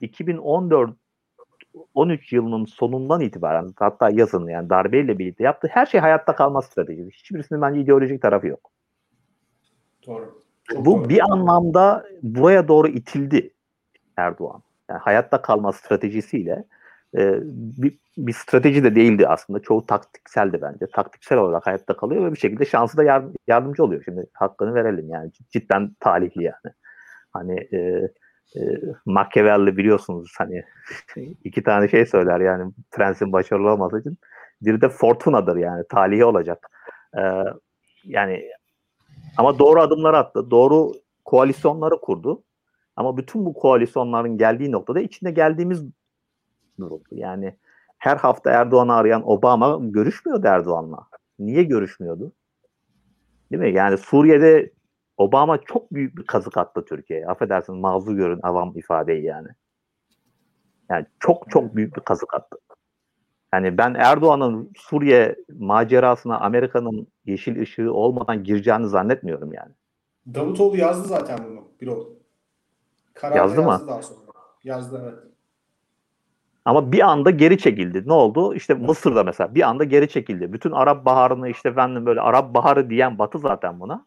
2013 yılının sonundan itibaren, hatta yazın yani darbeyle birlikte yaptığı her şey hayatta kalma stratejisi. Hiçbirisinin bence ideolojik tarafı yok. Doğru. Bu bir anlamda buraya doğru itildi Erdoğan. Yani hayatta kalma stratejisiyle bir strateji de değildi aslında. Çoğu taktikseldi bence. Taktiksel olarak hayatta kalıyor ve bir şekilde şansı da yardımcı oluyor. Şimdi hakkını verelim yani. Cidden talihli yani. Hani Machiavelli biliyorsunuz hani iki tane şey söyler yani prensin başarılı olması için. Biri de fortunadır yani. Talihi olacak. Yani ama doğru adımlar attı. Doğru koalisyonları kurdu. Ama bütün bu koalisyonların geldiği noktada içinde geldiğimiz durum. Yani her hafta Erdoğan'ı arayan Obama görüşmüyordu Erdoğan'la. Niye görüşmüyordu? Değil mi? Yani Suriye'de Obama çok büyük bir kazık attı Türkiye'ye. Affedersin mazur görün avam ifadeyi yani. Yani çok büyük bir kazık attı. Yani ben Erdoğan'ın Suriye macerasına Amerika'nın yeşil ışığı olmadan gireceğini zannetmiyorum yani. Davutoğlu yazdı zaten bunu. Birol. Yazdı mı? Daha sonra. Yazdı evet. Ama bir anda geri çekildi. Ne oldu? İşte Mısır'da mesela bir anda geri çekildi. Bütün Arap Baharı'nı işte efendim böyle Arap Baharı diyen Batı zaten buna.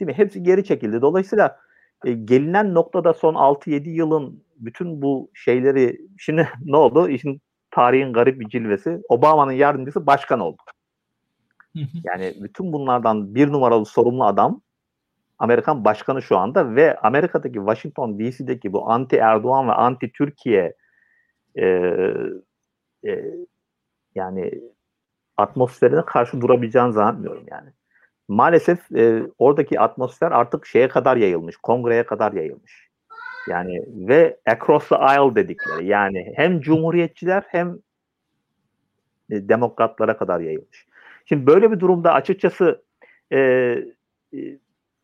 Değil mi? Hepsi geri çekildi. Dolayısıyla gelinen noktada son 6-7 yılın bütün bu şeyleri şimdi ne oldu? İşin tarihin garip bir cilvesi. Obama'nın yardımcısı başkan oldu. Yani bütün bunlardan bir numaralı sorumlu adam Amerikan başkanı şu anda ve Amerika'daki Washington DC'deki bu anti Erdoğan ve anti Türkiye yani atmosferine karşı durabileceğini zannetmiyorum yani. Maalesef oradaki atmosfer artık şeye kadar yayılmış, kongreye kadar yayılmış. Yani ve across the aisle dedikleri yani hem cumhuriyetçiler hem demokratlara kadar yayılmış. Şimdi böyle bir durumda açıkçası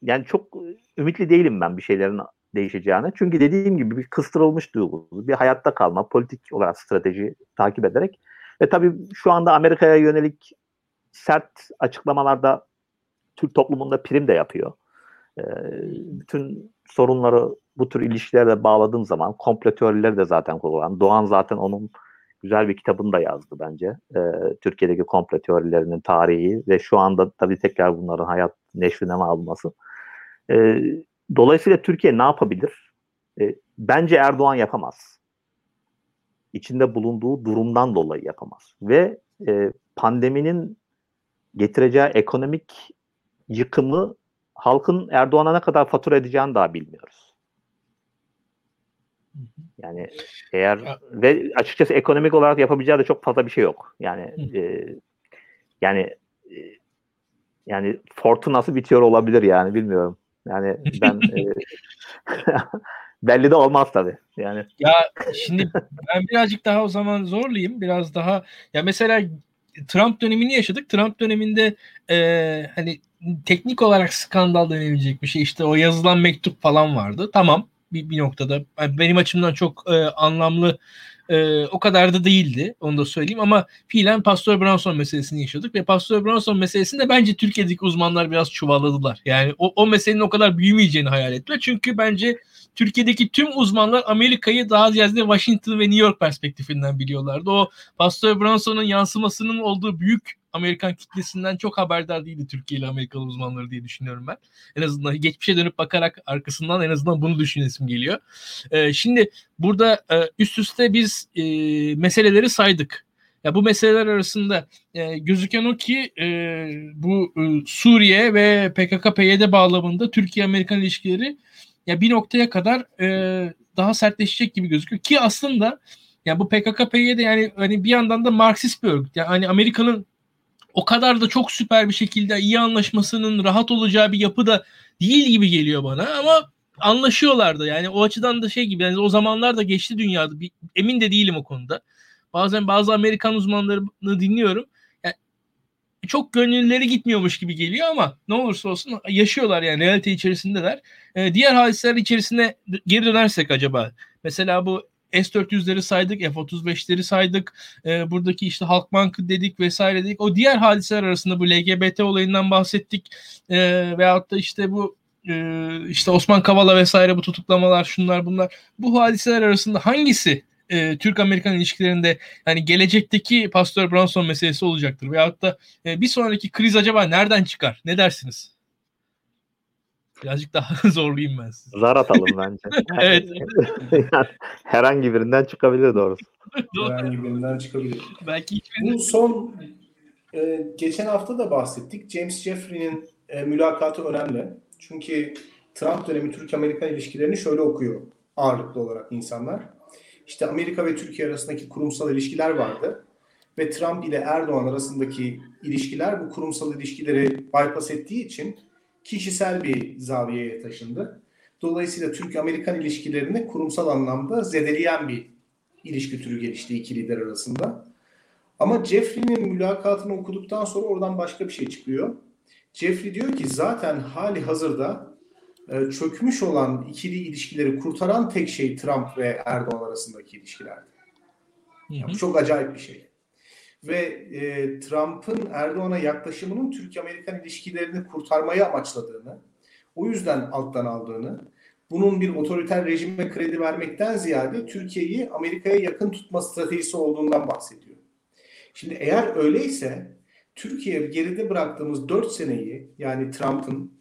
yani çok ümitli değilim ben bir şeylerin değişeceğine. Çünkü dediğim gibi bir kıstırılmış duygusu, bir hayatta kalma, politik olarak strateji takip ederek ve tabii şu anda Amerika'ya yönelik sert açıklamalarda Türk toplumunda prim de yapıyor. Bütün sorunları bu tür ilişkilerle bağladığım zaman komplo teorileri de zaten kullanan. Doğan zaten onun güzel bir kitabını da yazdı bence. Türkiye'deki komplo teorilerinin tarihi ve şu anda tabii tekrar bunların hayat neşvineme alınması. Dolayısıyla Türkiye ne yapabilir? Bence Erdoğan yapamaz. İçinde bulunduğu durumdan dolayı yapamaz. Ve pandeminin getireceği ekonomik yıkımı halkın Erdoğan'a ne kadar fatura edeceğini daha bilmiyoruz. Yani eğer ve açıkçası ekonomik olarak yapabileceği de çok fazla bir şey yok. Yani yani fortunası bitiyor olabilir yani bilmiyorum. Yani ben belli de olmaz tabii. Yani ya şimdi ben birazcık daha o zaman zorlayayım. Biraz daha ya mesela Trump dönemini yaşadık. Trump döneminde hani teknik olarak skandal denebilecek bir şey. İşte o yazılan mektup falan vardı. Tamam bir noktada. Benim açımdan çok anlamlı o kadar da değildi. Onu da söyleyeyim ama fiilen Pastor Branson meselesini yaşadık ve Pastor Branson meselesinde bence Türkiye'deki uzmanlar biraz çuvalladılar. Yani o meselenin o kadar büyümeyeceğini hayal ettiler. Çünkü bence Türkiye'deki tüm uzmanlar Amerika'yı daha ziyade Washington ve New York perspektifinden biliyorlardı. O Pastor Branson'un yansımasının olduğu büyük Amerikan kitlesinden çok haberdar değildi Türkiye ile Amerikalı uzmanları diye düşünüyorum ben. En azından geçmişe dönüp bakarak arkasından en azından bunu düşünesim geliyor. Şimdi burada üst üste biz meseleleri saydık. Ya bu meseleler arasında gözüken o ki bu Suriye ve PKK-PYD bağlamında Türkiye-Amerikan ilişkileri ya bir noktaya kadar daha sertleşecek gibi gözüküyor ki aslında ya bu PKK-PYD yani hani bir yandan da Marksist bir örgüt. Yani hani Amerika'nın o kadar da çok süper bir şekilde iyi anlaşmasının rahat olacağı bir yapı da değil gibi geliyor bana ama anlaşıyorlardı. Yani o açıdan da şey gibi yani o zamanlar da geçti dünyada. Emin de değilim o konuda. Bazen bazı Amerikan uzmanlarını dinliyorum. Yani çok gönülleri gitmiyormuş gibi geliyor ama ne olursa olsun yaşıyorlar yani, realite içerisindeler. Diğer hadiseler içerisine geri dönersek acaba, mesela bu S-400'leri saydık, F-35'leri saydık, buradaki işte Halk Bank'ı dedik vesaire dedik. O diğer hadiseler arasında bu LGBT olayından bahsettik veyahut da işte bu işte Osman Kavala vesaire, bu tutuklamalar, şunlar bunlar. Bu hadiseler arasında hangisi Türk-Amerikan ilişkilerinde yani gelecekteki Pastor Branson meselesi olacaktır? Veyahut da bir sonraki kriz acaba nereden çıkar? Ne dersiniz? Birazcık daha zorlayayım ben sizi. Zar atalım bence. Evet. Herhangi birinden çıkabilir doğrusu. Herhangi birinden çıkabilir. Belki bu son geçen hafta da bahsettik. James Jeffrey'nin mülakatı önemli. Çünkü Trump dönemi Türk-Amerikan ilişkilerini şöyle okuyor ağırlıklı olarak insanlar. İşte Amerika ve Türkiye arasındaki kurumsal ilişkiler vardı. Ve Trump ile Erdoğan arasındaki ilişkiler bu kurumsal ilişkileri bypass ettiği için kişisel bir zaviyeye taşındı. Dolayısıyla Türk-Amerikan ilişkilerini kurumsal anlamda zedeleyen bir ilişki türü gelişti iki lider arasında. Ama Jeffrey'nin mülakatını okuduktan sonra oradan başka bir şey çıkıyor. Jeffrey diyor ki zaten hali hazırda çökmüş olan ikili ilişkileri kurtaran tek şey Trump ve Erdoğan arasındaki ilişkilerdi. Yani bu çok acayip bir şey. Ve Trump'ın Erdoğan'a yaklaşımının Türk-Amerikan ilişkilerini kurtarmayı amaçladığını, o yüzden alttan aldığını, bunun bir otoriter rejime kredi vermekten ziyade Türkiye'yi Amerika'ya yakın tutma stratejisi olduğundan bahsediyor. Şimdi eğer öyleyse Türkiye geride bıraktığımız 4 seneyi, yani Trump'ın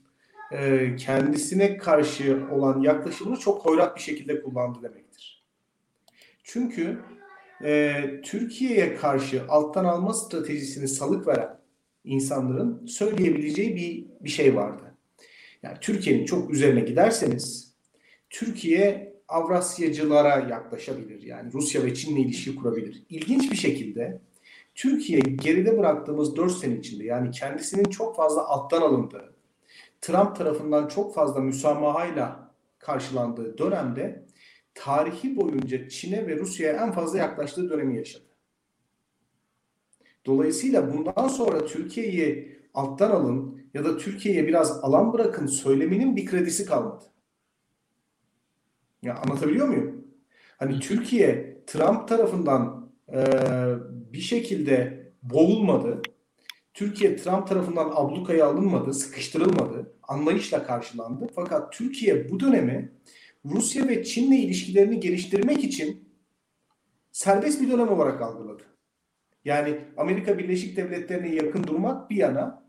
kendisine karşı olan yaklaşımını çok hoyrat bir şekilde kullandı demektir. Çünkü Türkiye'ye karşı alttan alma stratejisini salık veren insanların söyleyebileceği bir şey vardı. Yani Türkiye'nin çok üzerine giderseniz Türkiye Avrasyacılara yaklaşabilir. Yani Rusya ve Çin'le ilişki kurabilir. İlginç bir şekilde Türkiye geride bıraktığımız 4 sene içinde, yani kendisinin çok fazla alttan alındığı, Trump tarafından çok fazla müsamahayla karşılandığı dönemde tarihi boyunca Çin'e ve Rusya'ya en fazla yaklaştığı dönemi yaşadı. Dolayısıyla bundan sonra Türkiye'yi alttan alın ya da Türkiye'ye biraz alan bırakın söyleminin bir kredisi kalmadı. Ya anlatabiliyor muyum? Hani Türkiye Trump tarafından bir şekilde boğulmadı. Türkiye Trump tarafından ablukaya alınmadı, sıkıştırılmadı, anlayışla karşılandı. Fakat Türkiye bu dönemi Rusya ve Çin'le ilişkilerini geliştirmek için serbest bir dönem olarak algıladı. Yani Amerika Birleşik Devletleri'ne yakın durmak bir yana,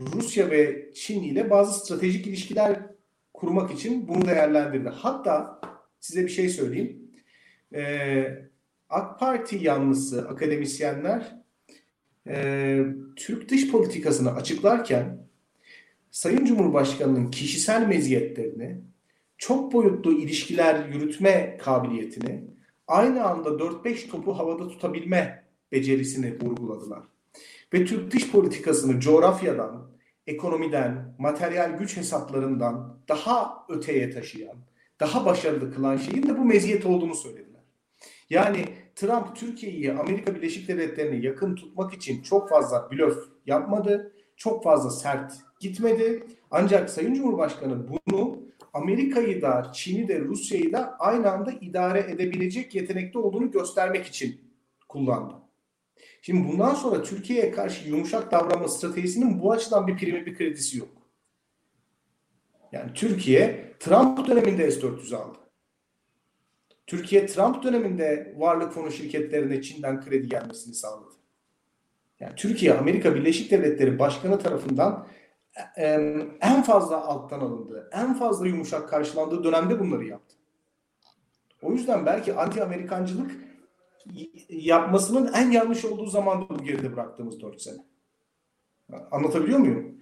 Rusya ve Çin ile bazı stratejik ilişkiler kurmak için bunu değerlendirdi. Hatta size bir şey söyleyeyim. AK Parti yanlısı akademisyenler Türk dış politikasını açıklarken Sayın Cumhurbaşkanı'nın kişisel meziyetlerini, çok boyutlu ilişkiler yürütme kabiliyetini, aynı anda 4-5 topu havada tutabilme becerisini vurguladılar. Ve Türk dış politikasını coğrafyadan, ekonomiden, materyal güç hesaplarından daha öteye taşıyan, daha başarılı kılan şeyin de bu meziyet olduğunu söylediler. Yani Trump Türkiye'yi Amerika Birleşik Devletleri'ne yakın tutmak için çok fazla blöf yapmadı, çok fazla sert gitmedi. Ancak Sayın Cumhurbaşkanı bunu Amerika'yı da, Çin'i de, Rusya'yı da aynı anda idare edebilecek yetenekte olduğunu göstermek için kullandı. Şimdi bundan sonra Türkiye'ye karşı yumuşak davranma stratejisinin bu açıdan bir primi, bir kredisi yok. Yani Türkiye Trump döneminde S-400 aldı. Türkiye Trump döneminde varlık fonu şirketlerine Çin'den kredi gelmesini sağladı. Yani Türkiye Amerika Birleşik Devletleri Başkanı tarafından en fazla alttan alındığı, en fazla yumuşak karşılandığı dönemde bunları yaptı. O yüzden belki anti-Amerikancılık yapmasının en yanlış olduğu zamanda bu geride bıraktığımız 4 sene. Anlatabiliyor muyum?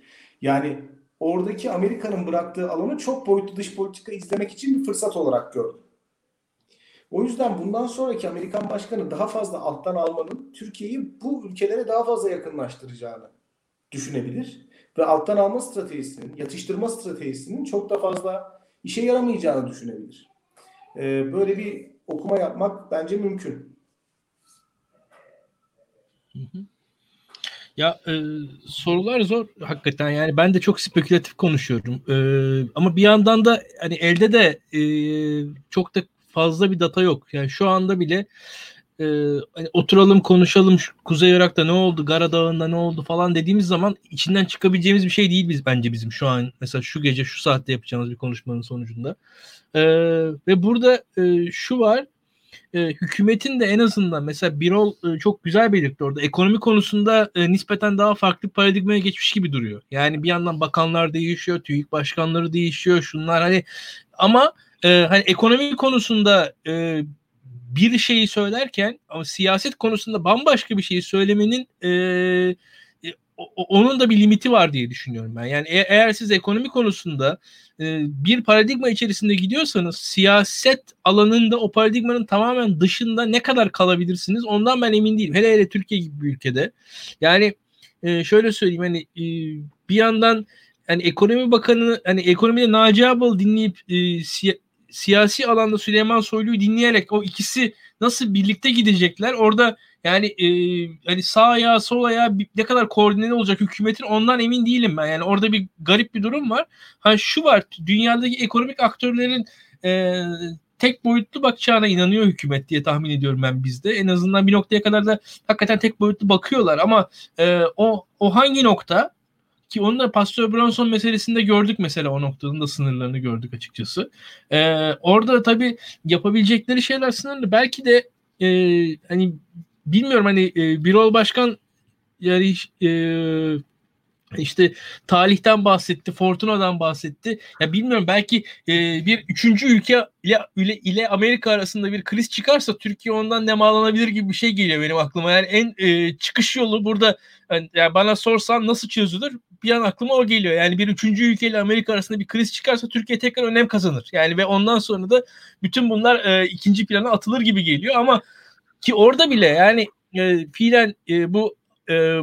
Yani oradaki Amerika'nın bıraktığı alanı çok boyutlu dış politika izlemek için bir fırsat olarak gördüm. O yüzden bundan sonraki Amerikan Başkanı daha fazla alttan almanın Türkiye'yi bu ülkelere daha fazla yakınlaştıracağını düşünebilir. Ve alttan alma stratejisinin, yatıştırma stratejisinin çok da fazla işe yaramayacağını düşünebilir. Böyle bir okuma yapmak bence mümkün. Ya sorular zor hakikaten, yani ben de çok spekülatif konuşuyorum ama bir yandan da hani elde de çok da fazla bir data yok. Yani şu anda bile hani oturalım konuşalım Kuzey Irak'ta ne oldu, Gara Dağı'nda ne oldu falan dediğimiz zaman içinden çıkabileceğimiz bir şey değil bence bizim şu an mesela şu gece şu saatte yapacağımız bir konuşmanın sonucunda. Ve burada şu var. Hükümetin de en azından mesela Birol çok güzel belirtti orada. Ekonomi konusunda nispeten daha farklı paradigmaya geçmiş gibi duruyor. Yani bir yandan bakanlar değişiyor, TÜİK başkanları değişiyor, şunlar hani ama hani ekonomi konusunda bir şeyi söylerken ama siyaset konusunda bambaşka bir şeyi söylemenin onun da bir limiti var diye düşünüyorum ben. Yani eğer siz ekonomi konusunda bir paradigma içerisinde gidiyorsanız siyaset alanında o paradigmanın tamamen dışında ne kadar kalabilirsiniz ondan ben emin değilim. Hele Türkiye gibi bir ülkede. Yani şöyle söyleyeyim, hani bir yandan yani ekonomi bakanı, hani ekonomide Naci Abal dinleyip siyasi alanda Süleyman Soylu'yu dinleyerek o ikisi nasıl birlikte gidecekler orada. Yani hani sağ ayağı sol ayağı ne kadar koordineli olacak hükümetin ondan emin değilim ben. Yani orada bir garip bir durum var. Hani şu var, dünyadaki ekonomik aktörlerin tek boyutlu bakacağına inanıyor hükümet diye tahmin ediyorum ben bizde. En azından bir noktaya kadar da hakikaten tek boyutlu bakıyorlar ama o hangi nokta ki onu da Pastor Brunson meselesinde gördük mesela, o noktanın da sınırlarını gördük açıkçası. Orada tabii yapabilecekleri şeyler sınırlı. Belki de hani bilmiyorum, hani Birol Başkan yani işte talihten bahsetti, Fortuna'dan bahsetti. Ya bilmiyorum, belki bir üçüncü ülke ile Amerika arasında bir kriz çıkarsa Türkiye ondan nemalanabilir gibi bir şey geliyor benim aklıma. Yani en çıkış yolu burada, yani bana sorsan nasıl çözülür? Bir an aklıma o geliyor. Yani bir üçüncü ülke ile Amerika arasında bir kriz çıkarsa Türkiye tekrar önem kazanır. Yani ve ondan sonra da bütün bunlar ikinci plana atılır gibi geliyor ama ki orada bile yani fiilen bu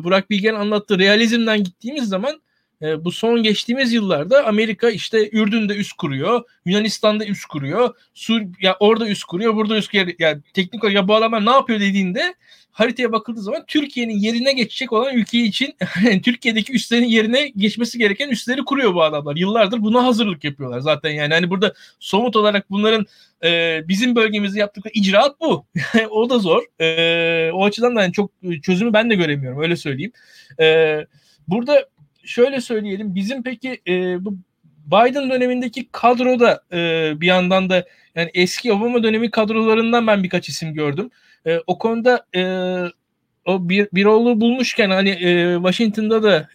Burak Bilgen anlattığı realizmden gittiğimiz zaman bu son geçtiğimiz yıllarda Amerika işte Ürdün'de üs kuruyor, Yunanistan'da üs kuruyor, orada üs kuruyor, burada üs kuruyor. Yani teknik olarak ya bu adamlar ne yapıyor dediğinde haritaya bakıldığı zaman Türkiye'nin yerine geçecek olan ülke için Türkiye'deki üslerin yerine geçmesi gereken üsleri kuruyor bu adamlar. Yıllardır buna hazırlık yapıyorlar zaten yani. Hani burada somut olarak bunların bizim bölgemizde yaptıkları icraat bu. O da zor. O açıdan da yani çok çözümü ben de göremiyorum. Öyle söyleyeyim. Burada şöyle söyleyelim. Bizim peki bu Biden dönemindeki kadroda bir yandan da yani eski Obama dönemi kadrolarından ben birkaç isim gördüm. O konuda o Birol'u bulmuşken hani Washington'da da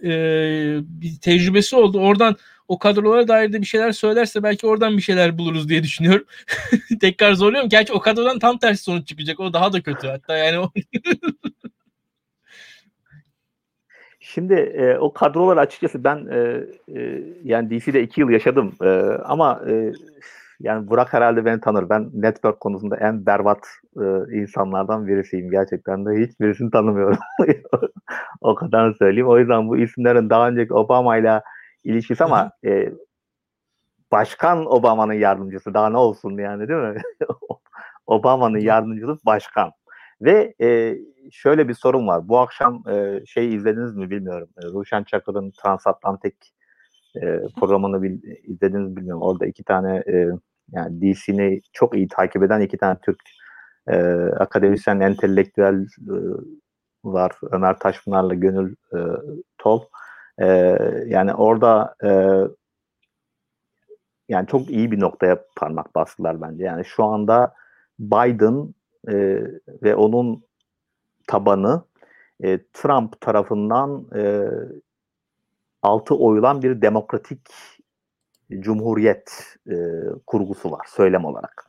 bir tecrübesi oldu. Oradan o kadrolara dair de bir şeyler söylerse belki oradan bir şeyler buluruz diye düşünüyorum. Tekrar zorluyorum. Gerçi o kadrodan tam tersi sonuç çıkacak. O daha da kötü hatta yani. Şimdi o kadrolar açıkçası ben yani DC'de 2 yıl yaşadım ama yani Burak herhalde beni tanır. Ben network konusunda en berbat insanlardan birisiyim. Gerçekten de hiçbirisini tanımıyorum. O kadar söyleyeyim. O yüzden bu isimlerin daha önceki Obama'yla ilişkisi ama Başkan Obama'nın yardımcısı daha ne olsun yani, değil mi? Obama'nın yardımcısı başkan. Ve şöyle bir sorun var. Bu akşam şey izlediniz mi bilmiyorum. Ruşen Çakır'ın Transatlantik programını izlediniz mi bilmiyorum. Orada iki tane yani DC'ni çok iyi takip eden iki tane Türk akademisyen, entelektüel var. Ömer Taşpınar'la Gönül Tol. Yani orada yani çok iyi bir noktaya parmak bastılar bence. Yani şu anda Biden ve onun tabanı Trump tarafından altı oyulan bir demokratik cumhuriyet kurgusu var söylem olarak.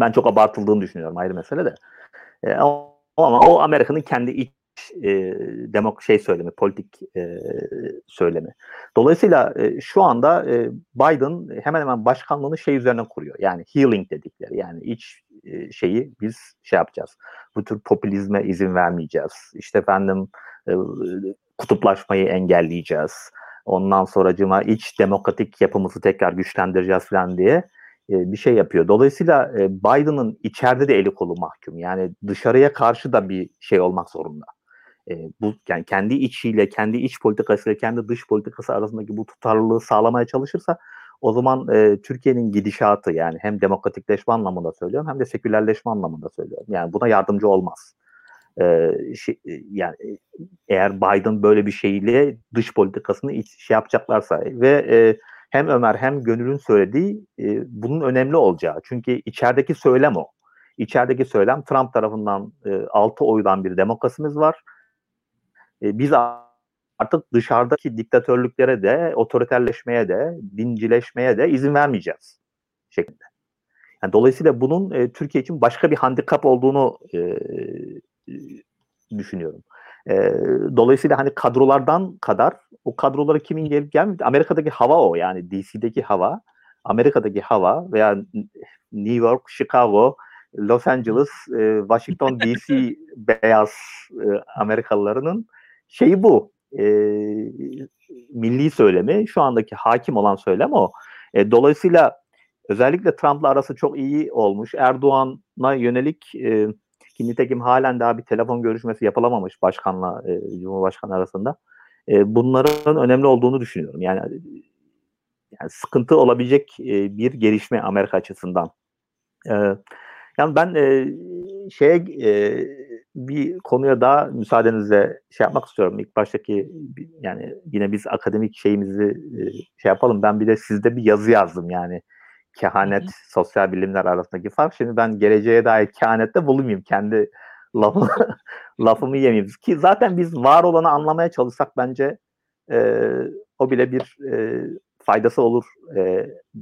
Ben çok abartıldığını düşünüyorum, ayrı mesele de. Ama o Amerika'nın kendi iç söylemi, politik söylemi. Dolayısıyla şu anda Biden hemen hemen başkanlığını şey üzerine kuruyor. Yani healing dedikleri, yani iç şeyi biz şey yapacağız. Bu tür popülizme izin vermeyeceğiz. İşte efendim kutuplaşmayı engelleyeceğiz. Ondan sonracığıma iç demokratik yapımızı tekrar güçlendireceğiz falan diye bir şey yapıyor. Dolayısıyla Biden'ın içeride de eli kolu mahkum. Yani dışarıya karşı da bir şey olmak zorunda. bu yani kendi içiyle, kendi iç politikasıyla, kendi dış politikası arasındaki bu tutarlılığı sağlamaya çalışırsa o zaman Türkiye'nin gidişatı, yani hem demokratikleşme anlamında söylüyorum hem de sekülerleşme anlamında söylüyorum. Yani buna yardımcı olmaz. Yani eğer Biden böyle bir şeyle dış politikasını şey yapacaklarsa ve hem Ömer hem Gönül'ün söylediği bunun önemli olacağı. Çünkü içerideki söylem o. İçerideki söylem Trump tarafından 6 oydan bir demokrasimiz var. Biz artık dışarıdaki diktatörlüklere de, otoriterleşmeye de, dincileşmeye de izin vermeyeceğiz şeklinde. Yani dolayısıyla bunun Türkiye için başka bir handikap olduğunu düşünüyorum. Dolayısıyla hani kadrolardan kadar o kadrolara kimin gelip gelmedi? Amerika'daki hava o, yani DC'deki hava, Amerika'daki hava veya New York, Chicago, Los Angeles, Washington DC beyaz Amerikalılarının şeyi bu. Milli söylemi, şu andaki hakim olan söylem o. Dolayısıyla özellikle Trump'la arası çok iyi olmuş. Erdoğan'a yönelik ki nitekim halen daha bir telefon görüşmesi yapılamamış başkanla Cumhurbaşkanı arasında. Bunların önemli olduğunu düşünüyorum. Yani sıkıntı olabilecek bir gelişme Amerika açısından. Yani ben bir konuya daha müsaadenizle şey yapmak istiyorum. İlk baştaki, yani yine biz akademik şeyimizi şey yapalım. Ben bir de sizde bir yazı yazdım, yani kehanet, sosyal bilimler arasındaki fark. Şimdi ben geleceğe dair kehanette bulunmayayım. Kendi lafımı yemeyeyim. Ki zaten biz var olanı anlamaya çalışsak bence o bile bir faydası olur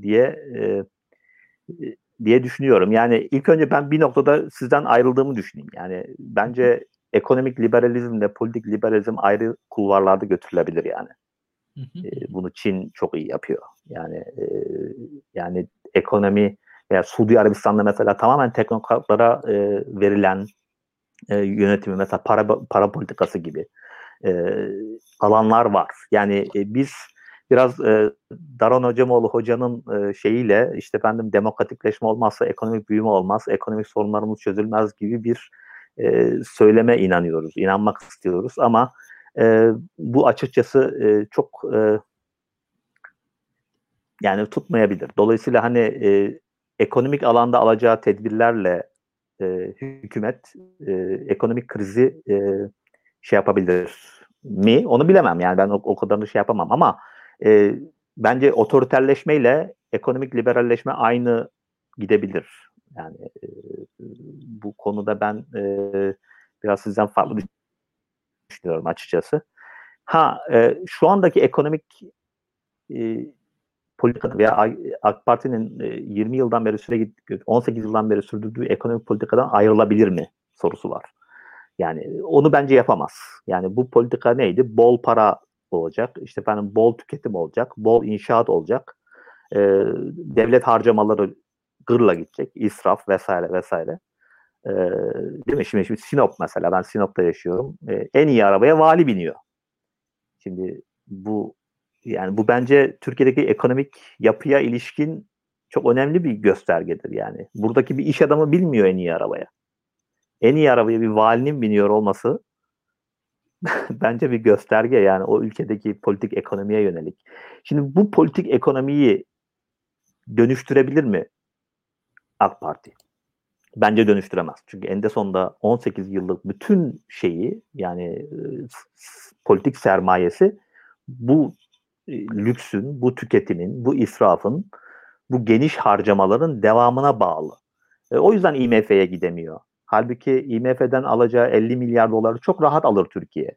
diye düşünüyorum. Yani ilk önce ben bir noktada sizden ayrıldığımı düşüneyim. Yani bence ekonomik liberalizmle politik liberalizm ayrı kulvarlarda götürülebilir yani. Bunu Çin çok iyi yapıyor. Yani ekonomi veya Suudi Arabistan'da mesela tamamen teknokratlara verilen yönetimi, mesela para politikası gibi alanlar var. Yani biz biraz Daron Hocamoğlu hocanın şeyiyle, işte efendim demokratikleşme olmazsa ekonomik büyüme olmaz, ekonomik sorunlarımız çözülmez gibi bir söyleme inanıyoruz, inanmak istiyoruz ama bu açıkçası çok yani tutmayabilir. Dolayısıyla hani ekonomik alanda alacağı tedbirlerle hükümet ekonomik krizi şey yapabilir mi? Onu bilemem. Yani ben o kadarını şey yapamam ama bence otoriterleşmeyle ekonomik liberalleşme aynı gidebilir. Yani bu konuda ben biraz sizden farklı düşünüyorum açıkçası. Şu andaki ekonomik politika veya AK Parti'nin 20 yıldan beri 18 yıldan beri sürdürdüğü ekonomik politikadan ayrılabilir mi sorusu var. Yani onu bence yapamaz. Yani bu politika neydi? Bol para olacak, işte efendim bol tüketim olacak, bol inşaat olacak, devlet harcamaları gırla gidecek, israf vesaire vesaire. Değil mi? Şimdi Sinop mesela, ben Sinop'ta yaşıyorum. En iyi arabaya vali biniyor. Şimdi bu bence Türkiye'deki ekonomik yapıya ilişkin çok önemli bir göstergedir yani. Buradaki bir iş adamı bilmiyor en iyi arabaya. En iyi arabaya bir valinin biniyor olması bence bir gösterge yani o ülkedeki politik ekonomiye yönelik. Şimdi bu politik ekonomiyi dönüştürebilir mi AK Parti? Bence dönüştüremez. Çünkü en de sonunda 18 yıllık bütün şeyi, yani politik sermayesi bu lüksün, bu tüketimin, bu israfın, bu geniş harcamaların devamına bağlı. O yüzden IMF'ye gidemiyor. Halbuki IMF'den alacağı 50 milyar doları çok rahat alır Türkiye.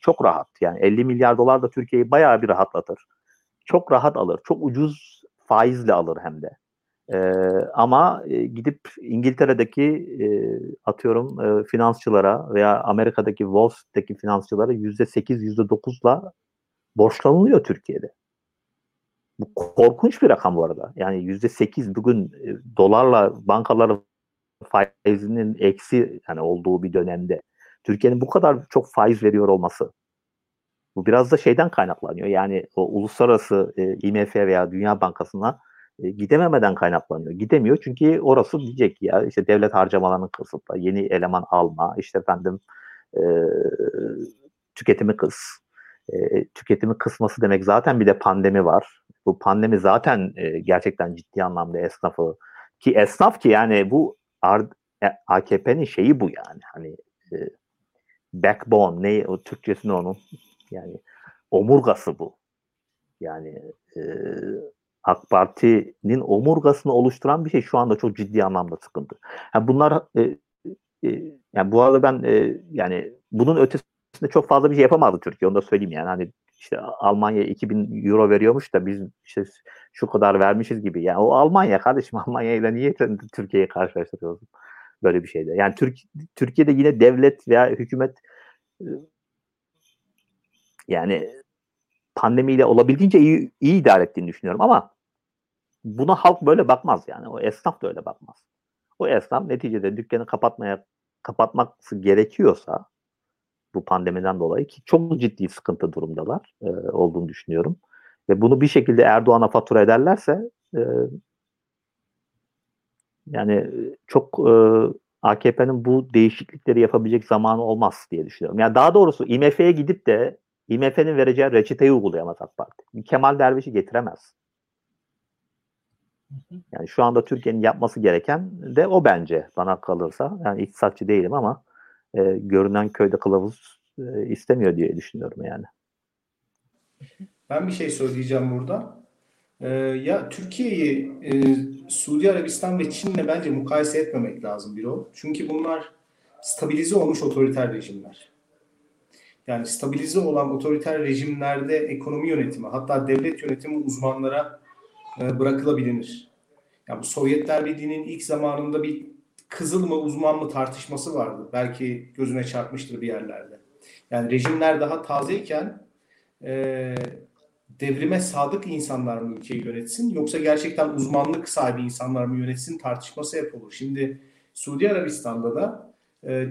Çok rahat. Yani 50 milyar dolar da Türkiye'yi bayağı bir rahatlatır. Çok rahat alır. Çok ucuz faizle alır hem de. Ama gidip İngiltere'deki atıyorum finansçılara veya Amerika'daki Wall Street'teki finansçılara %8-%9'la borçlanılıyor Türkiye'de. Bu korkunç bir rakam bu arada. Yani %8 bugün dolarla bankaları faizinin eksi yani olduğu bir dönemde Türkiye'nin bu kadar çok faiz veriyor olması, bu biraz da şeyden kaynaklanıyor. Yani o uluslararası IMF veya Dünya Bankası'na gidememeden kaynaklanıyor. Gidemiyor çünkü orası diyecek ya işte devlet harcamalarının kısıtla, yeni eleman alma, işte efendim tüketimi kıs. Tüketimi kısması demek zaten bir de pandemi var. Bu pandemi zaten gerçekten ciddi anlamda esnafı ki yani bu AKP'nin şeyi bu yani hani backbone ne o Türkçesi ne onun yani omurgası bu. Yani AK Parti'nin omurgasını oluşturan bir şey şu anda çok ciddi anlamda sıkıntı. Yani bunlar yani bu arada ben yani bunun ötesinde çok fazla bir şey yapamazdı Türkiye. Onu da söyleyeyim yani hani işte Almanya 2000 euro veriyormuş da biz işte şu kadar vermişiz gibi. Yani o Almanya kardeşim, Almanya ile niye Türkiye'yi karşılaştırıyorsun böyle bir şeyde? Yani Türkiye'de yine devlet veya hükümet yani pandemiyle olabildiğince iyi idare ettiğini düşünüyorum ama buna halk böyle bakmaz yani. O esnaf da öyle bakmaz. O esnaf neticede dükkanı kapatması gerekiyorsa bu pandemiden dolayı ki çok ciddi sıkıntı durumdalar olduğunu düşünüyorum. Ve bunu bir şekilde Erdoğan'a fatura ederlerse yani çok AKP'nin bu değişiklikleri yapabilecek zamanı olmaz diye düşünüyorum. Yani daha doğrusu IMF'ye gidip de IMF'nin vereceği reçeteyi uygulayamaz AK Parti. Kemal Derviş'i getiremez. Yani şu anda Türkiye'nin yapması gereken de o bence bana kalırsa. Yani iktisatçı değilim ama görünen köyde kılavuz istemiyor diye düşünüyorum yani. Ben bir şey söyleyeceğim burada. Ya Türkiye'yi Suudi Arabistan ve Çin'le bence mukayese etmemek lazım bir o. Çünkü bunlar stabilize olmuş otoriter rejimler. Yani stabilize olan otoriter rejimlerde ekonomi yönetimi, hatta devlet yönetimi uzmanlara bırakılabilir. Yani bu Sovyetler Birliği'nin ilk zamanında bir kızıl mı uzman mı tartışması vardı. Belki gözüne çarpmıştır bir yerlerde. Yani rejimler daha tazeyken devrime sadık insanlar mı ülkeyi yönetsin yoksa gerçekten uzmanlık sahibi insanlar mı yönetsin tartışması yapılır. Şimdi Suudi Arabistan'da da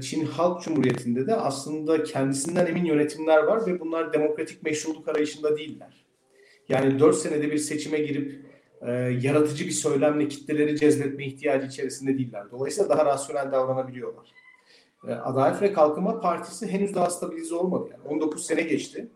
Çin Halk Cumhuriyeti'nde de aslında kendisinden emin yönetimler var ve bunlar demokratik meşruluk arayışında değiller. Yani 4 senede bir seçime girip yaratıcı bir söylemle kitleleri cezbetme ihtiyacı içerisinde değiller. Dolayısıyla daha rasyonel davranabiliyorlar. Adalet ve Kalkınma Partisi henüz daha stabilize olmadı. Yani 19 sene geçti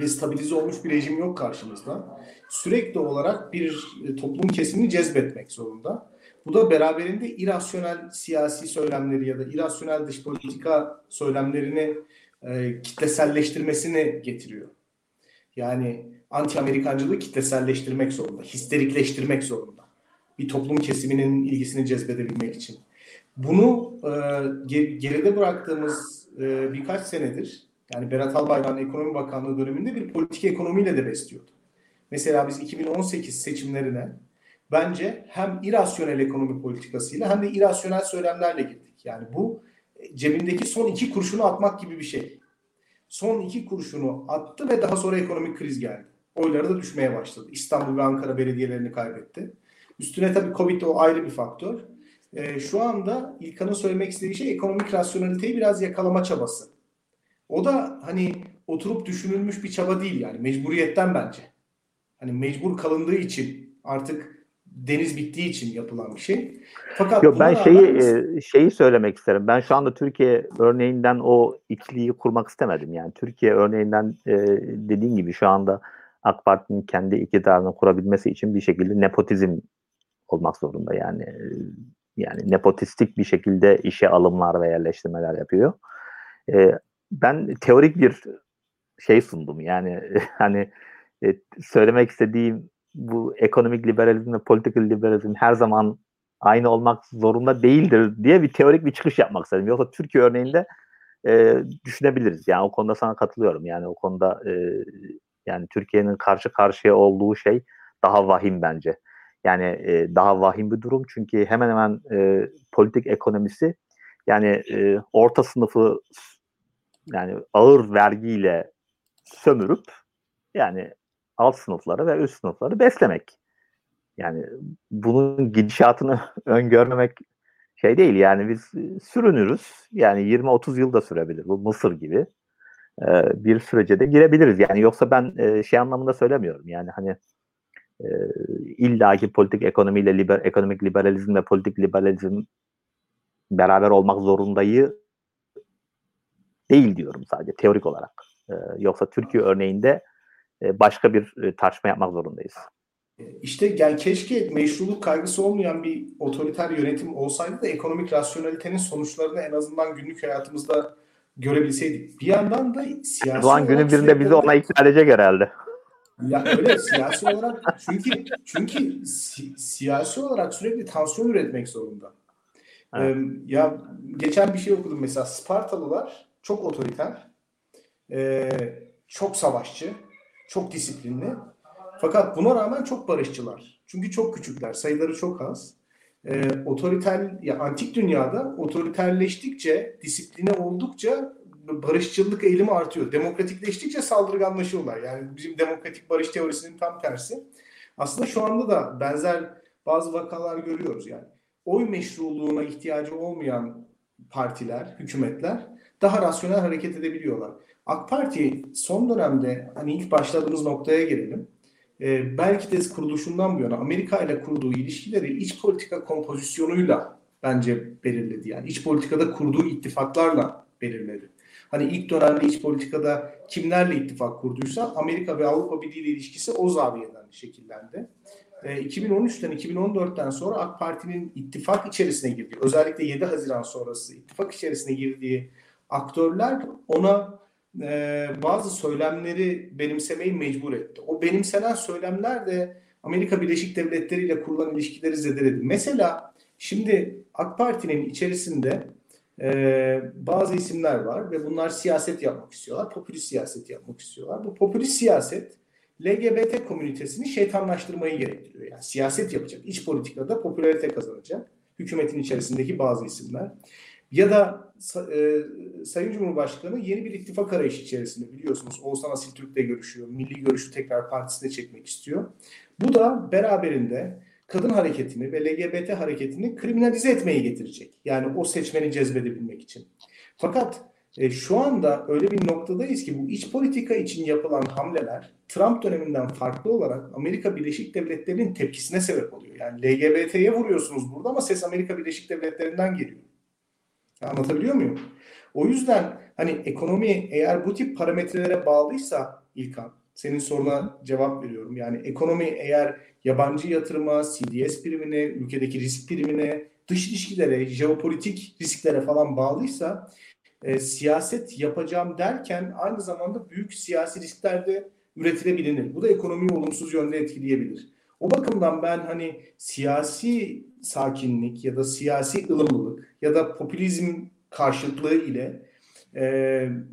ve stabilize olmuş bir rejim yok karşımızda. Sürekli olarak bir toplum kesimini cezbetmek zorunda. Bu da beraberinde irrasyonel siyasi söylemleri ya da irrasyonel dış politika söylemlerini kitleselleştirmesini getiriyor. Yani anti-Amerikancılığı kitleselleştirmek zorunda, histerikleştirmek zorunda. Bir toplum kesiminin ilgisini cezbedebilmek için. Bunu geride bıraktığımız birkaç senedir, yani Berat Albayrak'ın Ekonomi Bakanlığı döneminde bir politik ekonomiyle de besliyordu. Mesela biz 2018 seçimlerine bence hem irrasyonel ekonomi politikasıyla hem de irrasyonel söylemlerle gittik. Yani bu cebindeki son 2 kurşunu atmak gibi bir şey. Son 2 kurşunu attı ve daha sonra ekonomik kriz geldi. Oyları da düşmeye başladı. İstanbul ve Ankara belediyelerini kaybetti. Üstüne tabii Covid de o ayrı bir faktör. Şu anda İlkan'ın söylemek istediği şey ekonomik rasyoneliteyi biraz yakalama çabası. O da hani oturup düşünülmüş bir çaba değil yani mecburiyetten bence. Hani mecbur kalındığı için artık deniz bittiği için yapılan bir şey. Fakat yo, ben şeyi söylemek isterim. Ben şu anda Türkiye örneğinden o ikiliyi kurmak istemedim. Yani Türkiye örneğinden dediğim gibi şu anda AK Parti'nin kendi iktidarını kurabilmesi için bir şekilde nepotizm olmak zorunda. Yani nepotistik bir şekilde işe alımlar ve yerleştirmeler yapıyor. Ben teorik bir şey sundum. Yani hani söylemek istediğim bu ekonomik liberalizm ve politik liberalizm her zaman aynı olmak zorunda değildir diye bir teorik bir çıkış yapmak istedim. Yoksa Türkiye örneğinde düşünebiliriz. Yani o konuda sana katılıyorum. Yani o konuda yani Türkiye'nin karşı karşıya olduğu şey daha vahim bence. Yani daha vahim bir durum çünkü hemen hemen politik ekonomisi yani orta sınıfı yani ağır vergiyle sömürüp yani alt sınıfları ve üst sınıfları beslemek. Yani bunun gidişatını öngörmemek şey değil. Yani biz sürünürüz. Yani 20-30 yıl da sürebilir. Bu Mısır gibi bir sürece de girebiliriz. Yani yoksa ben şey anlamında söylemiyorum. Yani hani illaki politik ekonomiyle ekonomik liberalizm ve politik liberalizm beraber olmak zorundayı değil diyorum sadece teorik olarak. Yoksa Türkiye örneğinde başka bir tartışma yapmak zorundayız. İşte yani keşke meşruluk kaygısı olmayan bir otoriter yönetim olsaydı da ekonomik rasyonalitenin sonuçlarını en azından günlük hayatımızda görebilseydik. Bir yandan da siyasi Doğan günün birinde bizi ona ikna edecek herhalde. Ya öyle siyasi olarak çünkü siyasi olarak sürekli tansiyon üretmek zorunda. Evet. Ya geçen bir şey okudum mesela Spartalılar çok otoriter, çok savaşçı, çok disiplinli. Fakat buna rağmen çok barışçılar. Çünkü çok küçükler, sayıları çok az. Antik dünyada otoriterleştikçe, disipline oldukça barışçılık eğilimi artıyor. Demokratikleştikçe saldırganlaşıyorlar. Yani bizim demokratik barış teorisinin tam tersi. Aslında şu anda da benzer bazı vakalar görüyoruz yani. Oy meşruluğuna ihtiyacı olmayan partiler, hükümetler daha rasyonel hareket edebiliyorlar. AK Parti son dönemde hani ilk başladığımız noktaya gelelim. Belki de kuruluşundan bu yana Amerika ile kurduğu ilişkileri iç politika kompozisyonuyla bence belirledi. Yani iç politikada kurduğu ittifaklarla belirledi. Hani ilk dönemde iç politikada kimlerle ittifak kurduysa Amerika ve Avrupa Birliği ile ilişkisi o zaviyeden şekillendi. 2013'ten 2014'ten sonra AK Parti'nin ittifak içerisine girdiği, özellikle 7 Haziran sonrası ittifak içerisine girdiği aktörler ona bazı söylemleri benimsemeyi mecbur etti. O benimsenen söylemler de Amerika Birleşik Devletleri ile kurulan ilişkileri zedeledi. Mesela şimdi AK Parti'nin içerisinde bazı isimler var ve bunlar siyaset yapmak istiyorlar. Popülist siyaset yapmak istiyorlar. Bu popülist siyaset LGBT komünitesini şeytanlaştırmayı gerektiriyor. Yani siyaset yapacak. İç politikada popülarite kazanacak. Hükümetin içerisindeki bazı isimler. Ya da Sayın Cumhurbaşkanı yeni bir ittifak arayışı içerisinde biliyorsunuz. Oğuzhan Asiltürk'le görüşüyor. Milli Görüş'ü tekrar partisine çekmek istiyor. Bu da beraberinde kadın hareketini ve LGBT hareketini kriminalize etmeyi getirecek. Yani o seçmeni cezbedebilmek için. Fakat şu anda öyle bir noktadayız ki bu iç politika için yapılan hamleler Trump döneminden farklı olarak Amerika Birleşik Devletleri'nin tepkisine sebep oluyor. Yani LGBT'ye vuruyorsunuz burada ama ses Amerika Birleşik Devletleri'nden geliyor. Anlatabiliyor muyum? O yüzden hani ekonomi eğer bu tip parametrelere bağlıysa İlkan, senin soruna cevap veriyorum. Yani ekonomi eğer yabancı yatırıma, CDS primine, ülkedeki risk primine, dış ilişkilere, jeopolitik risklere falan bağlıysa siyaset yapacağım derken aynı zamanda büyük siyasi riskler de üretilebilir. Bu da ekonomiyi olumsuz yönde etkileyebilir. O bakımdan ben hani siyasi sakinlik ya da siyasi ılımlılık ya da popülizm karşıtlığı ile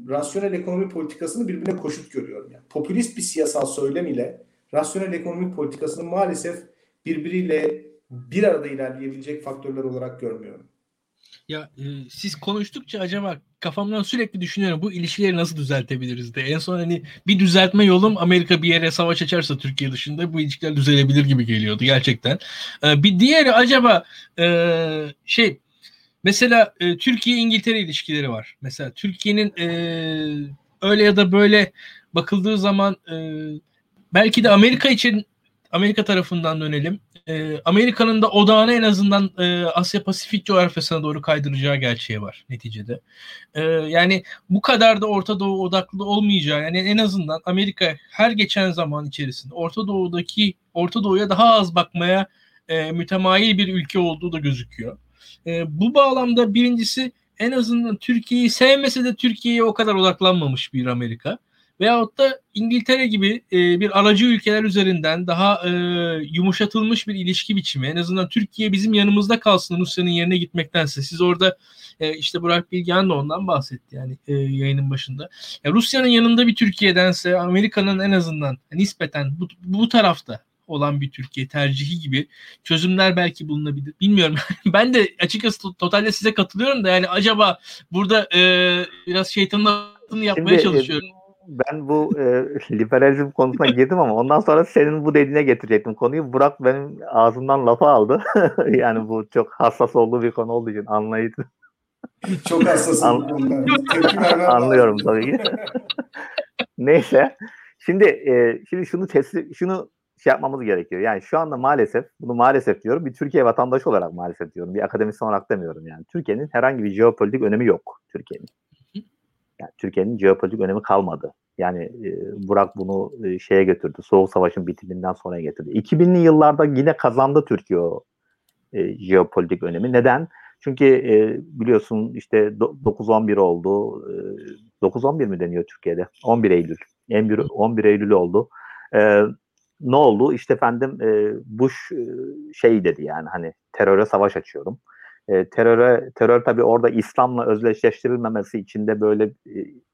rasyonel ekonomi politikasını birbirine koşut görüyorum. Yani popülist bir siyasal söylem ile rasyonel ekonomi politikasını maalesef birbiriyle bir arada ilerleyebilecek faktörler olarak görmüyorum. Ya siz konuştukça acaba kafamdan sürekli düşünüyorum bu ilişkileri nasıl düzeltebiliriz de. En son hani bir düzeltme yolum Amerika bir yere savaş açarsa Türkiye dışında bu ilişkiler düzelebilir gibi geliyordu gerçekten. Bir diğeri acaba mesela Türkiye-İngiltere ilişkileri var. Mesela Türkiye'nin öyle ya da böyle bakıldığı zaman belki de Amerika için Amerika tarafından dönelim. Amerika'nın da odağını en azından Asya Pasifik coğrafyasına doğru kaydıracağı gerçeği var neticede. Yani bu kadar da Orta Doğu odaklı olmayacağı, yani en azından Amerika her geçen zaman içerisinde Orta Doğu'ya daha az bakmaya mütemayil bir ülke olduğu da gözüküyor. Bu bağlamda birincisi en azından Türkiye'yi sevmese de Türkiye'ye o kadar odaklanmamış bir Amerika. Veyahut da İngiltere gibi bir aracı ülkeler üzerinden daha yumuşatılmış bir ilişki biçimi. En azından Türkiye bizim yanımızda kalsın Rusya'nın yerine gitmektense. Siz orada işte Burak Bilgehan da ondan bahsetti yani yayının başında. Ya Rusya'nın yanında bir Türkiye'dense Amerika'nın en azından nispeten bu tarafta olan bir Türkiye tercihi gibi çözümler belki bulunabilir. Bilmiyorum. Ben de açıkçası totalde size katılıyorum da yani acaba burada biraz şeytanın aklını yapmaya çalışıyorum. Ben bu liberalizm konusuna girdim ama ondan sonra senin bu dediğine getirecektim konuyu. Burak benim ağzımdan lafı aldı. Yani bu çok hassas olduğu bir konu olduğu için anlayıcı. Çok hassasım. Anlıyorum tabii ki. Neyse. Şimdi şunu şey yapmamız gerekiyor. Yani şu anda maalesef, bunu maalesef diyorum, bir Türkiye vatandaşı olarak maalesef diyorum, bir akademisyen olarak demiyorum yani. Türkiye'nin herhangi bir jeopolitik önemi yok Türkiye'nin. yani Türkiye'nin jeopolitik önemi kalmadı. Yani Burak bunu şeye götürdü. Soğuk Savaş'ın bitiminden sonra getirdi. 2000'li yıllarda yine kazandı Türkiye o jeopolitik önemi. Neden? Çünkü biliyorsun işte 9-11 oldu. 9-11 mi deniyor Türkiye'de? 11 Eylül. 11 Eylül oldu. Ne oldu? İşte efendim Bush şey dedi yani hani teröre savaş açıyorum. Terör tabii orada İslam'la özdeşleştirilmemesi için de böyle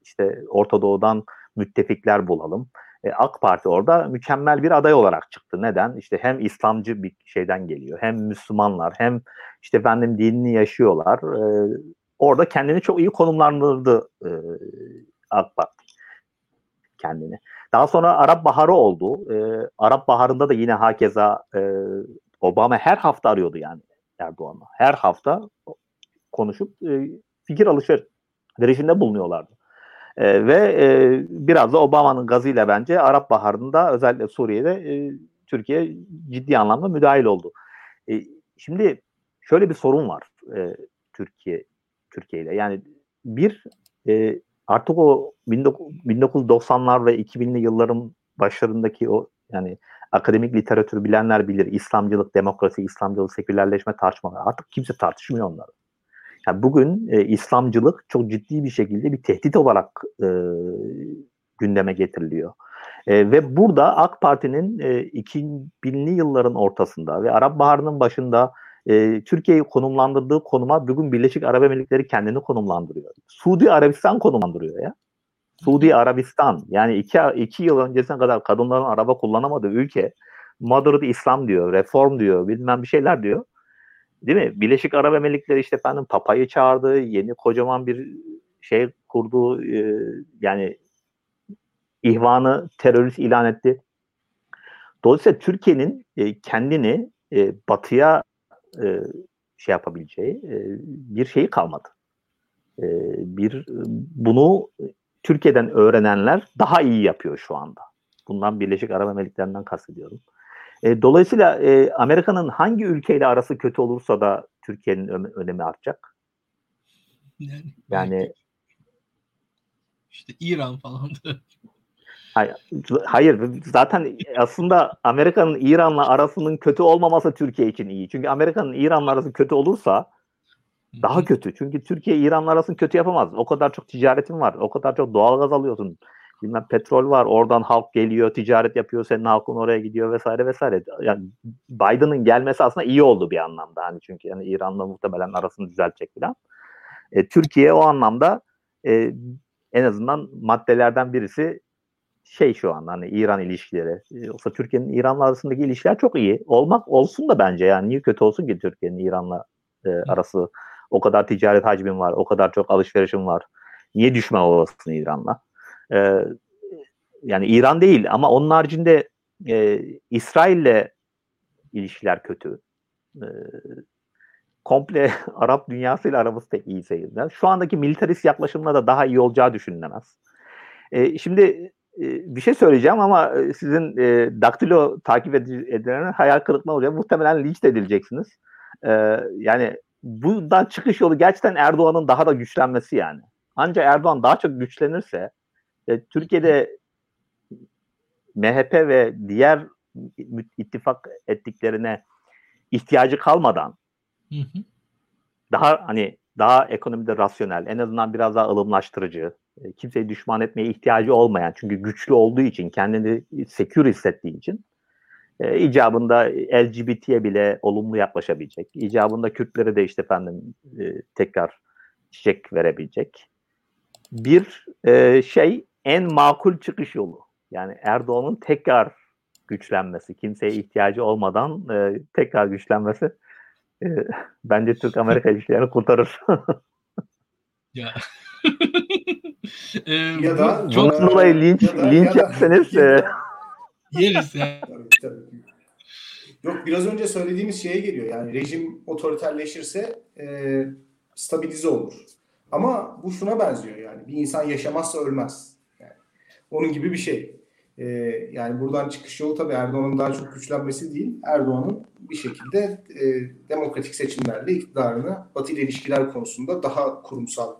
işte Orta Doğu'dan müttefikler bulalım. AK Parti orada mükemmel bir aday olarak çıktı. Neden? İşte hem İslamcı bir şeyden geliyor, hem Müslümanlar, hem işte efendim dinini yaşıyorlar. Orada kendini çok iyi konumlandırdı AK Parti kendini. Daha sonra Arap Baharı oldu. Arap Baharı'nda da yine hakeza Obama her hafta arıyordu yani Erdoğan'la. Her hafta konuşup fikir alışverişinde bulunuyorlardı. Ve biraz da Obama'nın gazıyla bence Arap Baharı'nda özellikle Suriye'de Türkiye ciddi anlamda müdahil oldu. Şimdi şöyle bir sorun var Türkiye ile. Yani bir artık o 1990'lar ve 2000'li yılların başlarındaki o yani akademik literatür bilenler bilir. İslamcılık, demokrasi, İslamcılık, sekülerleşme tartışmaları. Artık kimse tartışmıyor onları. Yani bugün İslamcılık çok ciddi bir şekilde bir tehdit olarak gündeme getiriliyor. Ve burada AK Parti'nin 2000'li yılların ortasında ve Arap Baharı'nın başında Türkiye'yi konumlandırdığı konuma bugün Birleşik Arap Emirlikleri kendini konumlandırıyor. Suudi Arabistan konumlandırıyor ya. Suudi Arabistan yani iki yıl öncesine kadar kadınların araba kullanamadığı ülke moderate İslam diyor, reform diyor, bilmem bir şeyler diyor. Değil mi? Birleşik Arap Emirlikleri işte efendim Papa'yı çağırdı, yeni kocaman bir şey kurdu, yani ihvanı terörist ilan etti. Dolayısıyla Türkiye'nin kendini batıya şey yapabileceği bir şeyi kalmadı. Bunu Türkiye'den öğrenenler daha iyi yapıyor şu anda. Bundan Birleşik Arap Emirlikleri'nden kastediyorum. Dolayısıyla Amerika'nın hangi ülkeyle arası kötü olursa da Türkiye'nin önemi artacak. Yani işte İran falan da. Hayır zaten aslında Amerika'nın İran'la arasının kötü olmaması Türkiye için iyi. Çünkü Amerika'nın İran'la arası kötü olursa daha kötü. Çünkü Türkiye İran'la arasını kötü yapamaz. O kadar çok ticaretin var. O kadar çok doğalgaz alıyorsun. Bilmem petrol var. Oradan halk geliyor, ticaret yapıyor. Senin halkın oraya gidiyor vesaire vesaire. Yani Biden'ın gelmesi aslında iyi oldu bir anlamda. Hani çünkü yani İran'la muhtemelen arasını düzeltecek falan. Türkiye o anlamda en azından maddelerden birisi şey şu an hani İran ilişkileri. Yoksa Türkiye'nin İran'la arasındaki ilişkiler çok iyi. Olsun da bence yani niye kötü olsun ki Türkiye'nin İran'la arası? O kadar ticaret hacmin var, o kadar çok alışverişim var. Niye düşman olasın İran'la? Yani İran değil ama onun haricinde İsrail'le ilişkiler kötü. Komple Arap dünyasıyla aramız pek iyi sayılmaz. Şu andaki militarist yaklaşımla da daha iyi olacağı düşünülemez. Şimdi bir şey söyleyeceğim ama sizin daktilo takip edilenler hayal kırıklığı olacak. Muhtemelen linç edileceksiniz. Yani bundan çıkış yolu gerçekten Erdoğan'ın daha da güçlenmesi yani. Ancak Erdoğan daha çok güçlenirse Türkiye'de MHP ve diğer ittifak ettiklerine ihtiyacı kalmadan daha ekonomide rasyonel, en azından biraz daha ılımlaştırıcı, kimseyi düşman etmeye ihtiyacı olmayan, çünkü güçlü olduğu için, kendini secure hissettiği için icabında LGBT'ye bile olumlu yaklaşabilecek. İcabında Kürtlere de işte efendim tekrar çiçek verebilecek. Bir şey en makul çıkış yolu. Yani Erdoğan'ın tekrar güçlenmesi, kimseye ihtiyacı olmadan tekrar güçlenmesi bence Türk-Amerika ilişkilerini kurtarır. Ya. Ya da çok dolayı linç yapsanız yeriz ya. Tabii. Yok biraz önce söylediğimiz şeye geliyor. Yani rejim otoriterleşirse stabilize olur. Ama bu şuna benziyor yani. Bir insan yaşamazsa ölmez. Yani onun gibi bir şey. Yani buradan çıkış yolu tabii Erdoğan'ın daha çok güçlenmesi değil. Erdoğan'ın bir şekilde demokratik seçimlerle iktidarını Batı ile ilişkiler konusunda daha kurumsal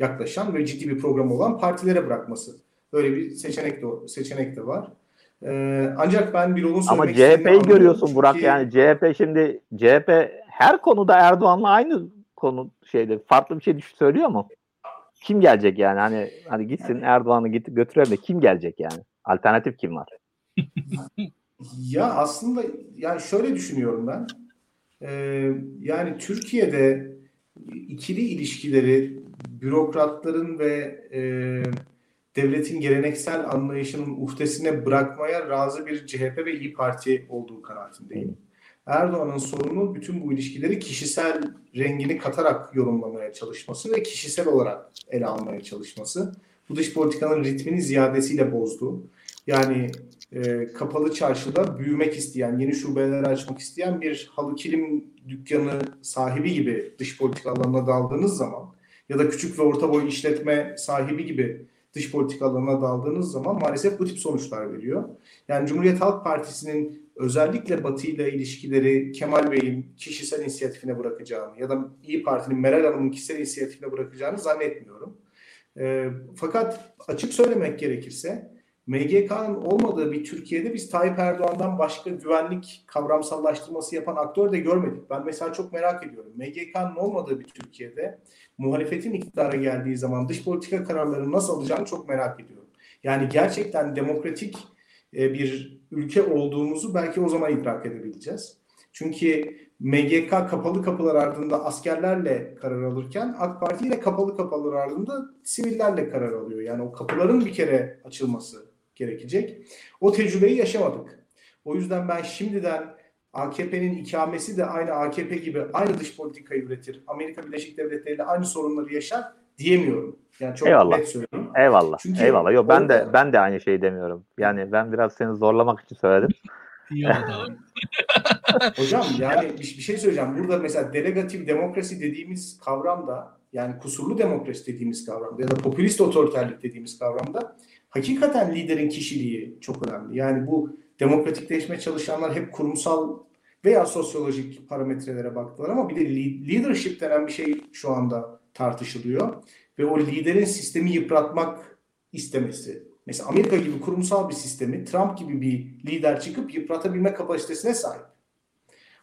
yaklaşan ve ciddi bir program olan partilere bırakması. Böyle bir seçenek de var. Ancak ben bir onu söylemek istiyorum. Ama CHP'yi görüyorsun çünkü... Burak, yani CHP şimdi her konuda Erdoğan'la aynı konu farklı bir şey söylüyor mu? Kim gelecek yani? Hani gitsin yani. Erdoğan'ı götürelim de kim gelecek yani? Alternatif kim var? Ya aslında yani şöyle düşünüyorum ben. Yani Türkiye'de ikili ilişkileri bürokratların ve devletin geleneksel anlayışının uhdesine bırakmaya razı bir CHP ve İYİ Parti olduğu kanaatindeyim. Erdoğan'ın sorunu bütün bu ilişkileri kişisel rengini katarak yorumlamaya çalışması ve kişisel olarak ele almaya çalışması. Bu dış politikanın ritmini ziyadesiyle bozdu. Yani kapalı çarşıda büyümek isteyen, yeni şubeler açmak isteyen bir halı kilim dükkanı sahibi gibi dış politika alanına daldığınız zaman ya da küçük ve orta boy işletme sahibi gibi dış politika alanına daldığınız zaman maalesef bu tip sonuçlar veriyor. Yani Cumhuriyet Halk Partisi'nin özellikle Batı ile ilişkileri Kemal Bey'in kişisel inisiyatifine bırakacağını ya da İYİ Parti'nin Meral Hanım'ın kişisel inisiyatifine bırakacağını zannetmiyorum. Fakat açık söylemek gerekirse MGK'nın olmadığı bir Türkiye'de biz Tayyip Erdoğan'dan başka güvenlik kavramsallaştırması yapan aktör de görmedik. Ben mesela çok merak ediyorum. MGK'nın olmadığı bir Türkiye'de muhalefetin iktidara geldiği zaman dış politika kararlarını nasıl alacağını çok merak ediyorum. Yani gerçekten demokratik bir ülke olduğumuzu belki o zaman idrak edebileceğiz. Çünkü MGK kapalı kapılar ardında askerlerle karar alırken AK Parti ile kapalı kapılar ardında sivillerle karar alıyor. Yani o kapıların bir kere açılması gerekecek. O tecrübeyi yaşamadık. O yüzden ben şimdiden AKP'nin ikamesi de aynı AKP gibi aynı dış politikayı üretir, Amerika Birleşik Devletleri ile aynı sorunları yaşar diyemiyorum. Yani çok net söylüyorum. Eyvallah. Çünkü eyvallah. Yo, ben de aynı şeyi demiyorum. Yani ben biraz seni zorlamak için söyledim. Hocam yani bir şey söyleyeceğim. Burada mesela delegatif demokrasi dediğimiz kavramda, yani kusurlu demokrasi dediğimiz kavramda ya da popülist otoriterlik dediğimiz kavramda hakikaten liderin kişiliği çok önemli. Yani bu demokratikleşme çalışanlar hep kurumsal veya sosyolojik parametrelere baktılar ama bir de leadership denen bir şey şu anda tartışılıyor ve o liderin sistemi yıpratmak istemesi. Mesela Amerika gibi kurumsal bir sistemi Trump gibi bir lider çıkıp yıpratabilme kapasitesine sahip.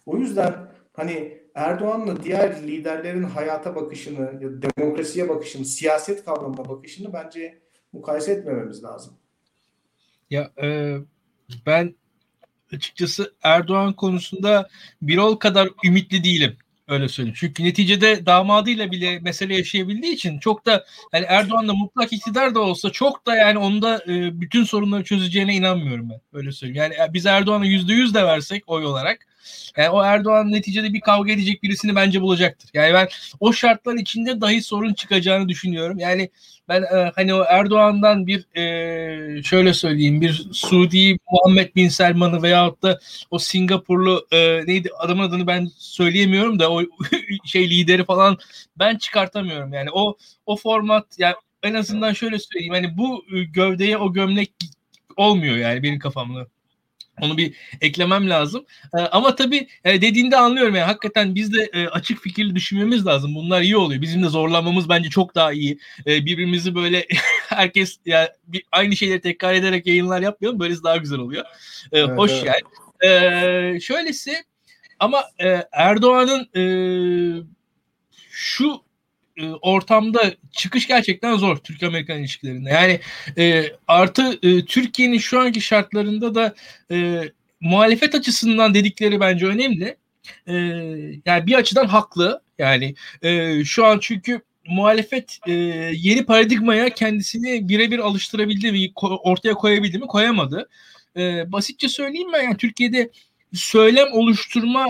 O yüzden hani Erdoğan'la diğer liderlerin hayata bakışını, ya da demokrasiye bakışını, siyaset kavramına bakışını bence mukayese etmememiz lazım. Ya ben açıkçası Erdoğan konusunda Birol kadar ümitli değilim. Öyle söyleyeyim. Çünkü neticede damadıyla bile mesele yaşayabildiği için çok da yani Erdoğan'la mutlak iktidar da olsa çok da yani onda bütün sorunları çözeceğine inanmıyorum ben. Öyle söyleyeyim. Yani biz Erdoğan'a %100 de versek oy olarak yani o Erdoğan neticede bir kavga edecek birisini bence bulacaktır. Yani ben o şartlar içinde dahi sorun çıkacağını düşünüyorum. Yani ben hani o Erdoğan'dan bir şöyle söyleyeyim bir Suudi Muhammed Bin Selman'ı veyahut da o Singapurlu neydi adamın adını ben söyleyemiyorum da o lideri falan ben çıkartamıyorum. Yani o format yani en azından şöyle söyleyeyim hani bu gövdeye o gömlek olmuyor yani benim kafamda. Onu bir eklemem lazım. Ama tabii dediğinde anlıyorum. Yani hakikaten biz de açık fikirli düşünmemiz lazım. Bunlar iyi oluyor. Bizim de zorlanmamız bence çok daha iyi. Birbirimizi böyle herkes yani aynı şeyleri tekrar ederek yayınlar yapmayalım. Böylesi daha güzel oluyor. Evet, hoş evet. Yani. Şöylesi ama Erdoğan'ın şu ortamda çıkış gerçekten zor Türk-Amerikan ilişkilerinde. Yani artı Türkiye'nin şu anki şartlarında da muhalefet açısından dedikleri bence önemli. Yani bir açıdan haklı. Yani şu an çünkü muhalefet yeni paradigmaya kendisini birebir alıştırabildi mi, ortaya koyabildi mi, koyamadı. Basitçe söyleyeyim ben yani Türkiye'de söylem oluşturma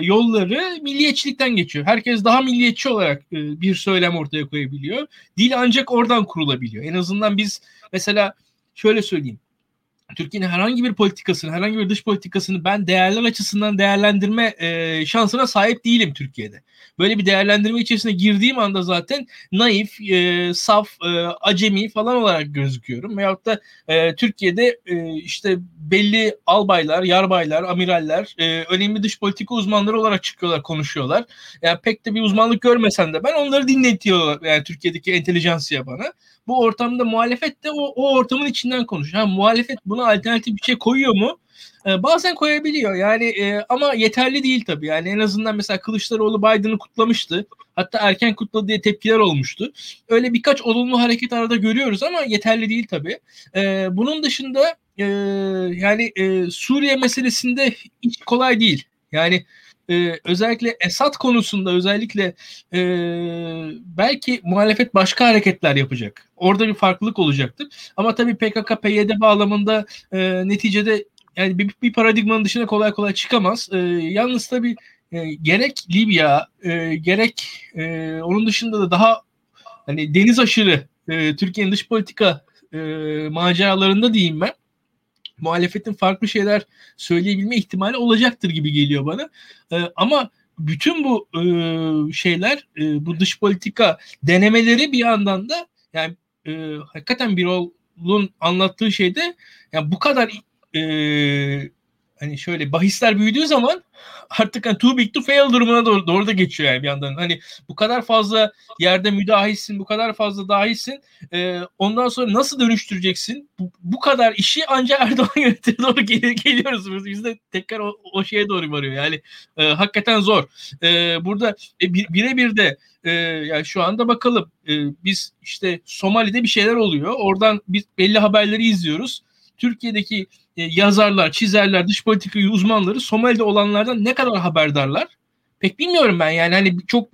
yolları milliyetçilikten geçiyor. Herkes daha milliyetçi olarak bir söylem ortaya koyabiliyor. Dil ancak oradan kurulabiliyor. En azından biz mesela şöyle söyleyeyim. Türkiye'nin herhangi bir politikasını, herhangi bir dış politikasını ben değerler açısından değerlendirme şansına sahip değilim Türkiye'de. Böyle bir değerlendirme içerisine girdiğim anda zaten naif, saf, acemi falan olarak gözüküyorum. Veyahut da Türkiye'de işte belli albaylar, yarbaylar, amiraller önemli dış politika uzmanları olarak çıkıyorlar, konuşuyorlar. Yani pek de bir uzmanlık görmesem de ben onları dinletiyorlar. Yani Türkiye'deki entelijansiya bana. Bu ortamda muhalefet de o ortamın içinden konuşuyor. Ha, muhalefet buna alternatif bir şey koyuyor mu? Bazen koyabiliyor yani ama yeterli değil tabii. Yani en azından mesela Kılıçdaroğlu Biden'ı kutlamıştı. Hatta erken kutladı diye tepkiler olmuştu. Öyle birkaç olumlu hareket arada görüyoruz ama yeterli değil tabii. Bunun dışında yani Suriye meselesinde hiç kolay değil. Yani özellikle Esad konusunda özellikle belki muhalefet başka hareketler yapacak. Orada bir farklılık olacaktır. Ama tabii PKK, PYD bağlamında neticede yani bir paradigmanın dışına kolay kolay çıkamaz. Yalnız tabii gerek Libya, gerek onun dışında da daha hani deniz aşırı Türkiye'nin dış politika maceralarında diyeyim ben. Muhalefetin farklı şeyler söyleyebilme ihtimali olacaktır gibi geliyor bana. Ama bütün bu şeyler, bu dış politika denemeleri bir yandan da yani hakikaten Birol'un anlattığı şeyde yani bu kadar hani şöyle bahisler büyüdüğü zaman artık hani too big to fail durumuna doğru da geçiyor yani bir yandan. Hani bu kadar fazla yerde müdahilsin, bu kadar fazla dahilsin. Ondan sonra nasıl dönüştüreceksin? Bu kadar işi ancak Erdoğan yönetime doğru geliyoruz. Biz de tekrar o şeye doğru varıyor. Yani hakikaten zor. Burada birebir de yani şu anda bakalım biz işte Somali'de bir şeyler oluyor. Oradan biz belli haberleri izliyoruz. Türkiye'deki yazarlar, çizerler, dış politika uzmanları Somali'de olanlardan ne kadar haberdarlar? Pek bilmiyorum ben yani hani çok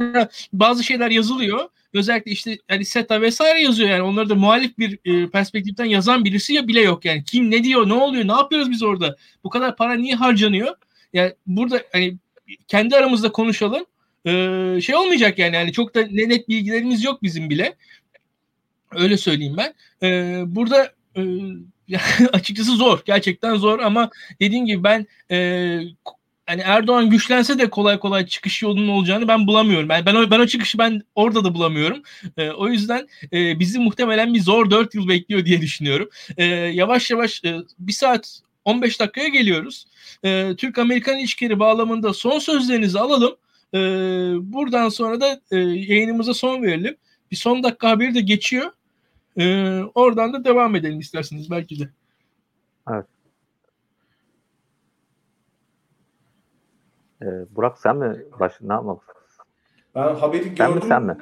bazı şeyler yazılıyor. Özellikle işte hani SETA vesaire yazıyor yani onları da muhalif bir perspektiften yazan birisi ya bile yok yani. Kim ne diyor, ne oluyor, ne yapıyoruz biz orada? Bu kadar para niye harcanıyor? Yani burada hani kendi aramızda konuşalım. Şey olmayacak yani hani çok da net bilgilerimiz yok bizim bile. Öyle söyleyeyim ben. Burada açıkçası zor. Gerçekten zor ama dediğim gibi ben hani Erdoğan güçlense de kolay kolay çıkış yolunun olacağını ben bulamıyorum. Yani ben o çıkışı ben orada da bulamıyorum. O yüzden bizi muhtemelen bir zor 4 yıl bekliyor diye düşünüyorum. Yavaş yavaş 1 saat 15 dakikaya geliyoruz. Türk-Amerikan ilişkileri bağlamında son sözlerinizi alalım. Buradan sonra da yayınımıza son verelim. Bir son dakika haberi de geçiyor. Oradan da devam edelim isterseniz belki de. Evet. Burak sen mi ne yapmak? Ben haberi gördüm. Sen mi?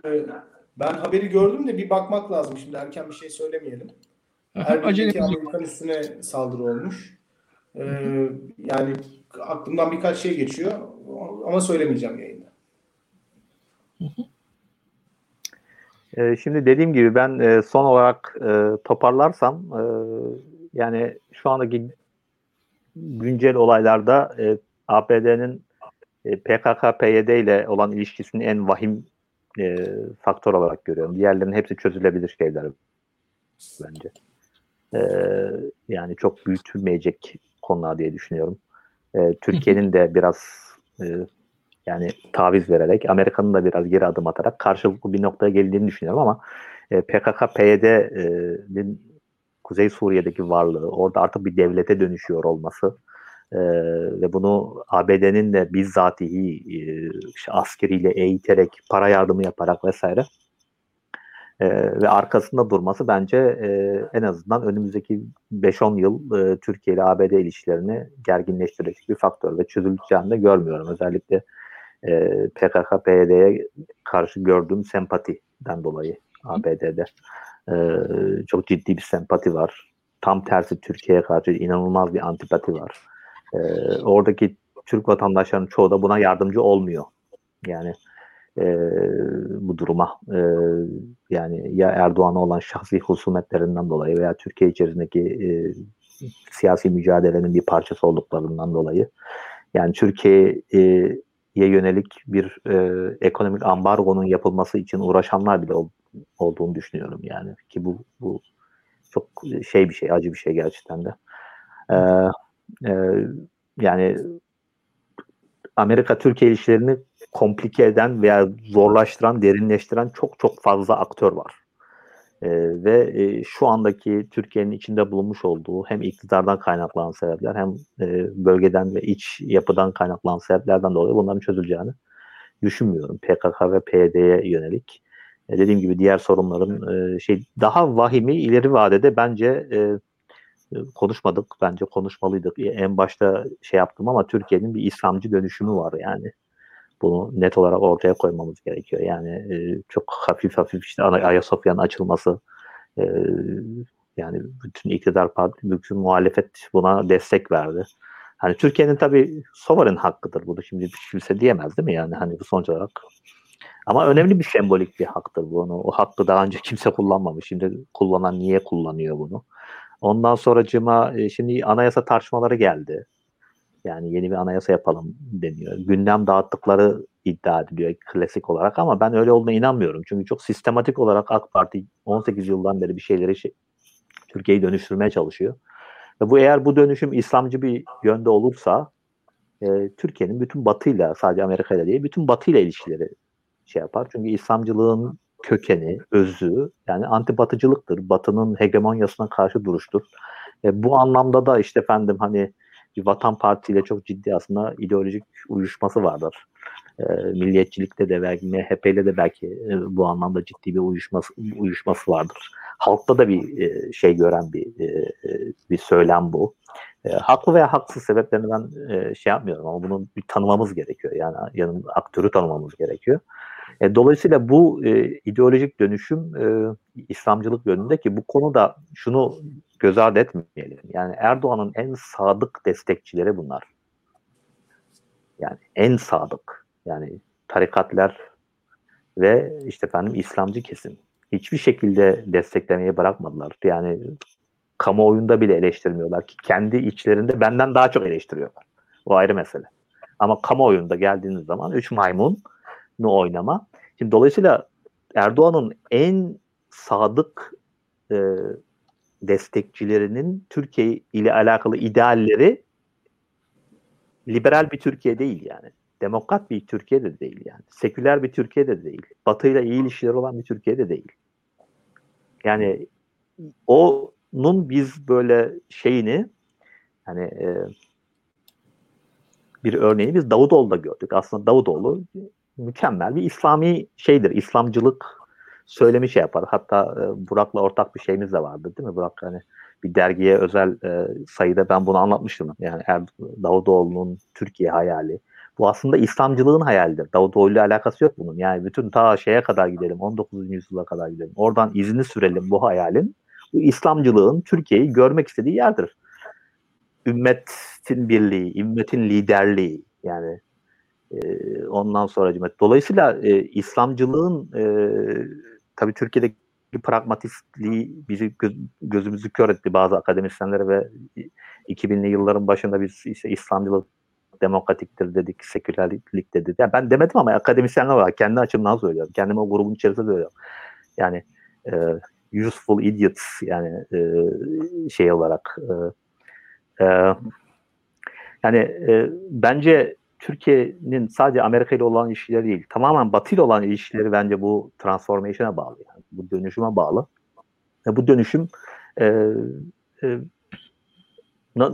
Ben haberi gördüm de bir bakmak lazım şimdi erken bir şey söylemeyelim. Her birindeki Amerikan üstüne saldırı olmuş. Yani aklımdan birkaç şey geçiyor ama söylemeyeceğim yayında. Hı. Şimdi dediğim gibi ben son olarak toparlarsam yani şu andaki güncel olaylarda ABD'nin PKK-PYD ile olan ilişkisini en vahim faktör olarak görüyorum. Diğerlerinin hepsi çözülebilir şeyler bence. Yani çok büyütülmeyecek konular diye düşünüyorum. Türkiye'nin de biraz yani taviz vererek, Amerika'nın da biraz geri adım atarak karşılıklı bir noktaya geldiğini düşünüyorum ama PKK-PYD'nin Kuzey Suriye'deki varlığı, orada artık bir devlete dönüşüyor olması ve bunu ABD'nin de bizzatihi işte askeriyle eğiterek, para yardımı yaparak vesaire ve arkasında durması bence en azından önümüzdeki 5-10 yıl Türkiye ile ABD ilişkilerini gerginleştirecek bir faktör ve çözüleceğini de görmüyorum. Özellikle PKK-PYD'ye karşı gördüğüm sempatiden dolayı ABD'de çok ciddi bir sempati var. Tam tersi Türkiye'ye karşı inanılmaz bir antipati var. Oradaki Türk vatandaşlarının çoğu da buna yardımcı olmuyor. Yani bu duruma yani ya Erdoğan'a olan şahsi husumetlerinden dolayı veya Türkiye içerisindeki siyasi mücadelenin bir parçası olduklarından dolayı yani Türkiye'ye yönelik bir ekonomik ambargonun yapılması için uğraşanlar bile olduğunu düşünüyorum yani ki bu çok şey bir şey, acı bir şey gerçekten de. Yani Amerika-Türkiye ilişkilerini komplike eden veya zorlaştıran, derinleştiren çok çok fazla aktör var. Ve şu andaki Türkiye'nin içinde bulunmuş olduğu hem iktidardan kaynaklanan sebepler hem bölgeden ve iç yapıdan kaynaklanan sebeplerden dolayı bunların çözüleceğini düşünmüyorum. PKK ve PYD'ye yönelik. Dediğim gibi diğer sorunların daha vahimi ileri vadede bence konuşmadık. Bence konuşmalıydık. En başta yaptım ama Türkiye'nin bir İslamcı dönüşümü var yani. Bunu net olarak ortaya koymamız gerekiyor. Yani çok hafif hafif işte Ayasofya'nın açılması, yani bütün iktidar partisi, bütün muhalefet buna destek verdi. Hani Türkiye'nin tabii sovereign hakkıdır bunu şimdi kimse diyemez değil mi yani hani bu sonuç olarak. Ama önemli bir sembolik bir haktır bu. O hakkı daha önce kimse kullanmamış. Şimdi kullanan niye kullanıyor bunu? Ondan sonracığıma şimdi anayasa tartışmaları geldi. Yani yeni bir anayasa yapalım deniyor. Gündem dağıttıkları iddia ediliyor klasik olarak ama ben öyle olduğuna inanmıyorum. Çünkü çok sistematik olarak AK Parti 18 yıldan beri bir şeyleri Türkiye'yi dönüştürmeye çalışıyor. Ve bu eğer bu dönüşüm İslamcı bir yönde olursa Türkiye'nin bütün Batı'yla, sadece Amerika'yla değil, bütün Batı'yla ilişkileri yapar. Çünkü İslamcılığın kökeni, özü yani antibatıcılıktır. Batı'nın hegemonyasına karşı duruştur. Bu anlamda da işte efendim hani Vatan Partisi ile çok ciddi aslında ideolojik uyuşması vardır. Milliyetçilikte de belki MHP ile de belki bu anlamda ciddi bir uyuşması vardır. Halkta da bir şey gören bir söylem bu. Haklı veya haksız sebeplerini ben yapmıyorum ama bunu bir tanımamız gerekiyor. Yani yanın aktörü tanımamız gerekiyor. Dolayısıyla bu ideolojik dönüşüm İslamcılık yönünde ki bu konuda şunu göz ardı etmeyelim. Yani Erdoğan'ın en sadık destekçileri bunlar. Yani en sadık. Yani tarikatlar ve işte efendim İslamcı kesim. Hiçbir şekilde desteklemeyi bırakmadılar. Yani kamuoyunda bile eleştirmiyorlar ki kendi içlerinde benden daha çok eleştiriyorlar. O ayrı mesele. Ama kamuoyunda geldiğiniz zaman 3 maymununu oynama. Şimdi dolayısıyla Erdoğan'ın en sadık destekçilerinin Türkiye ile alakalı idealleri liberal bir Türkiye değil yani. Demokrat bir Türkiye de değil yani. Seküler bir Türkiye de değil. Batı'yla iyi ilişkiler olan bir Türkiye de değil. Yani onun biz böyle şeyini hani bir örneğini biz Davutoğlu'da gördük. Aslında Davutoğlu mükemmel bir İslami şeydir. İslamcılık söylemi yapar. Hatta Burak'la ortak bir şeyimiz de vardı değil mi? Burak hani bir dergiye özel sayıda ben bunu anlatmıştım. Yani Davutoğlu'nun Türkiye hayali. Bu aslında İslamcılığın hayalidir. Davutoğlu'yla alakası yok bunun. Yani bütün ta şeye kadar gidelim, 19. yüzyıla kadar gidelim. Oradan izini sürelim bu hayalin. Bu İslamcılığın Türkiye'yi görmek istediği yerdir. Ümmetin birliği, ümmetin liderliği yani. Ondan sonra dolayısıyla İslamcılığın tabii Türkiye'deki pragmatistliği bizi gözümüzü kör etti bazı akademisyenlere ve 2000'li yılların başında biz işte İslamcılık demokratiktir dedik, sekülerlik dedik. Yani ben demedim ama akademisyenler var. Kendi açımdan söylüyorum. Kendimi o grubun içerisinde söylüyorum. Yani useful idiots yani şey olarak yani bence Türkiye'nin sadece Amerika ile olan ilişkileri değil, tamamen Batı ile olan ilişkileri bence bu transformation'a bağlı. Yani bu dönüşüme bağlı. Bu dönüşüm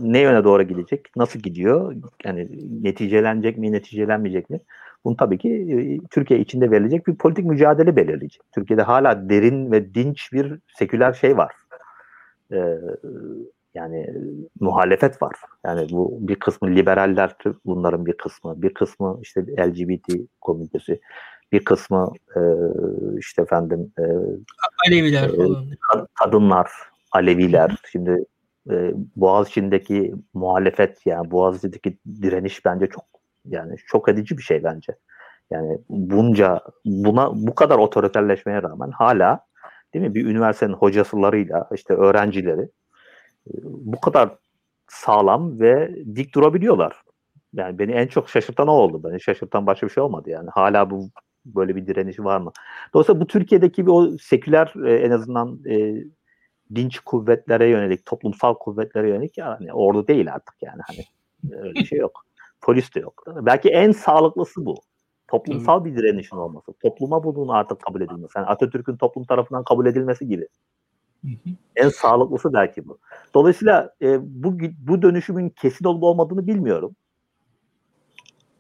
ne yöne doğru gidecek, nasıl gidiyor, yani neticelenecek mi, neticelenmeyecek mi? Bunu tabii ki Türkiye içinde verilecek bir politik mücadele belirleyecek. Türkiye'de hala derin ve dinç bir seküler şey var. Yani muhalefet var. Yani bu bir kısmı liberaller, bunların bir kısmı işte LGBT komünitesi, bir kısmı işte efendim Aleviler falan. Kadınlar, Aleviler. Şimdi Boğaziçi'ndeki muhalefet yani Boğaziçi'deki direniş bence çok yani şok edici bir şey bence. Yani bu kadar otoriterleşmeye rağmen hala değil mi bir üniversitenin hocasılarıyla işte öğrencileri bu kadar sağlam ve dik durabiliyorlar. Yani beni en çok şaşırtan o oldu. Beni şaşırtan başka bir şey olmadı yani. Hala bu böyle bir direniş var mı? Dolayısıyla bu Türkiye'deki bir o seküler en azından dinç kuvvetlere yönelik, toplumsal kuvvetlere yönelik yani ordu değil artık yani hani öyle şey yok. Polis de yok. Belki en sağlıklısı bu. Toplumsal bir direnişin olması. Topluma bunun artık kabul edilmesi. Yani Atatürk'ün toplum tarafından kabul edilmesi gibi. En sağlıklısı belki bu. Dolayısıyla bu dönüşümün kesin olup olmadığını bilmiyorum.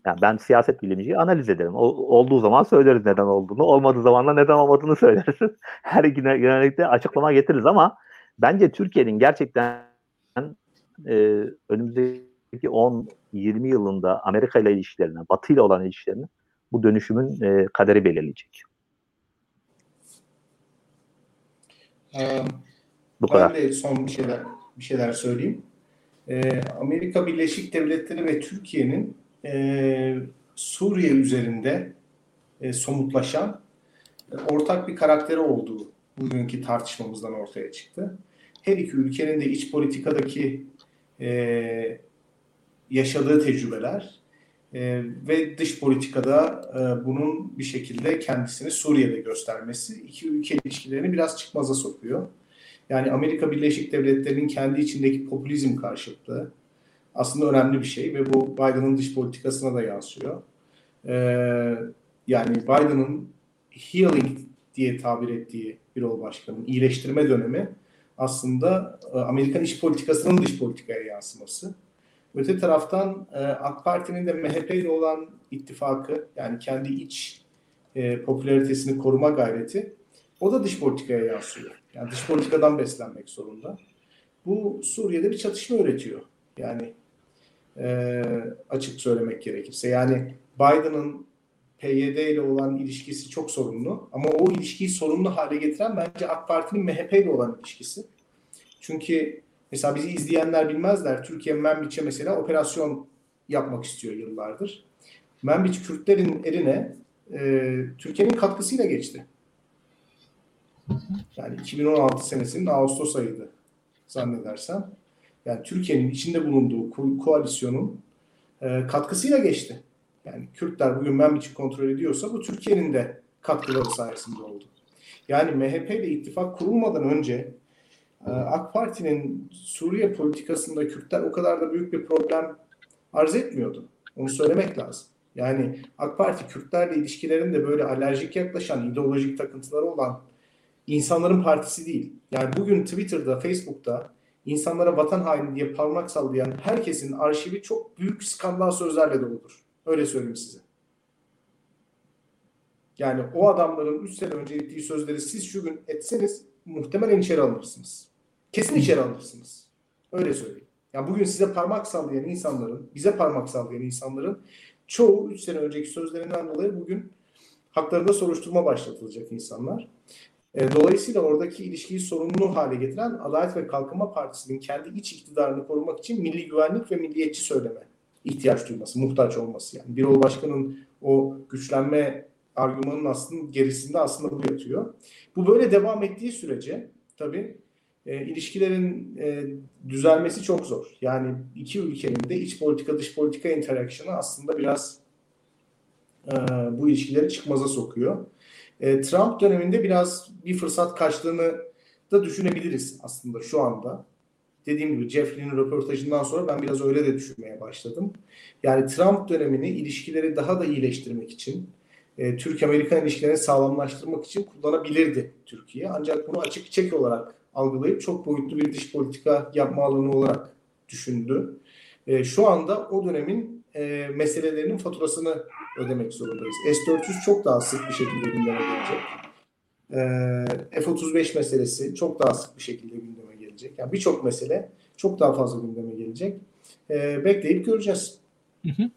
Yani ben siyaset bilimciyi analiz ederim. Olduğu zaman söyleriz neden olduğunu. Olmadığı zaman da neden olmadığını söyleriz. Her güne genellikle açıklama getiririz ama bence Türkiye'nin gerçekten önümüzdeki 10-20 yılında Amerika ile ilişkilerini, Batı ile olan ilişkilerini bu dönüşümün kaderi belirleyecek. Bu ben kadar. De son bir şeyler söyleyeyim. Amerika Birleşik Devletleri ve Türkiye'nin Suriye üzerinde somutlaşan ortak bir karakteri olduğu bugünkü tartışmamızdan ortaya çıktı. Her iki ülkenin de iç politikadaki yaşadığı tecrübeler ve dış politikada bunun bir şekilde kendisini Suriye'de göstermesi iki ülke ilişkilerini biraz çıkmaza sokuyor. Yani Amerika Birleşik Devletleri'nin kendi içindeki popülizm karşıtlığı aslında önemli bir şey ve bu Biden'ın dış politikasına da yansıyor. Yani Biden'ın healing diye tabir ettiği Birol Başkan'ın iyileştirme dönemi aslında Amerikan iç politikasının dış politikaya yansıması. Öte taraftan AK Parti'nin de MHP ile olan ittifakı, yani kendi iç popülaritesini koruma gayreti, o da dış politikaya yansıyor. Yani dış politikadan beslenmek zorunda. Bu Suriye'de bir çatışma üretiyor. Yani açık söylemek gerekirse. Yani Biden'ın PYD ile olan ilişkisi çok sorunlu. Ama o ilişkiyi sorunlu hale getiren bence AK Parti'nin MHP ile olan ilişkisi. Çünkü mesela bizi izleyenler bilmezler. Türkiye Menbiç'e mesela operasyon yapmak istiyor yıllardır. Menbiç Kürtlerin eline Türkiye'nin katkısıyla geçti. Yani 2016 senesinin Ağustos ayıydı zannedersem. Yani Türkiye'nin içinde bulunduğu koalisyonun katkısıyla geçti. Yani Kürtler bugün Menbiç'i kontrol ediyorsa bu Türkiye'nin de katkıları sayesinde oldu. Yani MHP ile ittifak kurulmadan önce AK Parti'nin Suriye politikasında Kürtler o kadar da büyük bir problem arz etmiyordu. Onu söylemek lazım. Yani AK Parti Kürtlerle ilişkilerinde böyle alerjik yaklaşan, ideolojik takıntıları olan insanların partisi değil. Yani bugün Twitter'da, Facebook'ta insanlara vatan haini diye parmak sallayan herkesin arşivi çok büyük skandal sözlerle doludur. Öyle söyleyeyim size. Yani o adamların 3 sene önce ettiği sözleri siz şu gün etseniz muhtemelen içeri alırsınız. Kesin içeri alırsınız. Öyle söyleyeyim. Yani bugün size parmak sallayan insanların, bize parmak sallayan insanların çoğu 3 sene önceki sözlerinden dolayı bugün haklarında soruşturma başlatılacak insanlar. Dolayısıyla oradaki ilişkiyi sorumlu hale getiren Adalet ve Kalkınma Partisi'nin kendi iç iktidarını korumak için milli güvenlik ve milliyetçi söyleme ihtiyaç duyması, muhtaç olması. Yani Birol Başkan'ın o güçlenme argümanın aslında gerisinde aslında bu yatıyor. Bu böyle devam ettiği sürece tabii ilişkilerin düzelmesi çok zor. Yani iki ülkenin de iç politika dış politika interaksiyonu aslında biraz bu ilişkileri çıkmaza sokuyor. Trump döneminde biraz bir fırsat kaçtığını da düşünebiliriz aslında şu anda. Dediğim gibi Jeffrey'nin röportajından sonra ben biraz öyle de düşünmeye başladım. Yani Trump dönemini ilişkileri daha da iyileştirmek için, Türk-Amerikan ilişkilerini sağlamlaştırmak için kullanabilirdi Türkiye. Ancak bunu açık çek olarak algılayıp çok boyutlu bir dış politika yapma alanı olarak düşündü. Şu anda o dönemin meselelerinin faturasını ödemek zorundayız. S-400 çok daha sık bir şekilde gündeme gelecek. F-35 meselesi çok daha sık bir şekilde gündeme gelecek. Yani birçok mesele çok daha fazla gündeme gelecek. Bekleyip göreceğiz. Hı hı.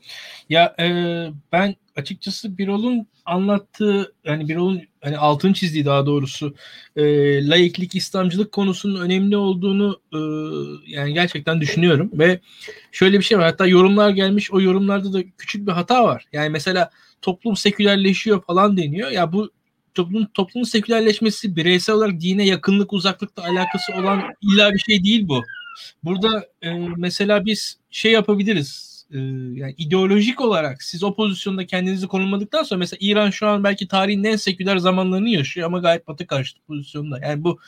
Ya ben açıkçası Birol'un anlattığı, yani Birol'un hani altını çizdiği daha doğrusu laiklik, İslamcılık konusunun önemli olduğunu yani gerçekten düşünüyorum ve şöyle bir şey var, hatta yorumlar gelmiş, o yorumlarda da küçük bir hata var. Yani mesela toplum sekülerleşiyor falan deniyor. Ya bu toplumun sekülerleşmesi bireysel olarak dine yakınlık, uzaklıkla alakası olan illa bir şey değil bu. Burada mesela biz şey yapabiliriz. yani ideolojik olarak siz o pozisyonda kendinizi konumladıktan sonra mesela İran şu an belki tarihin en seküler zamanlarını yaşıyor ama gayet batı karşıtı pozisyonda. Yani bu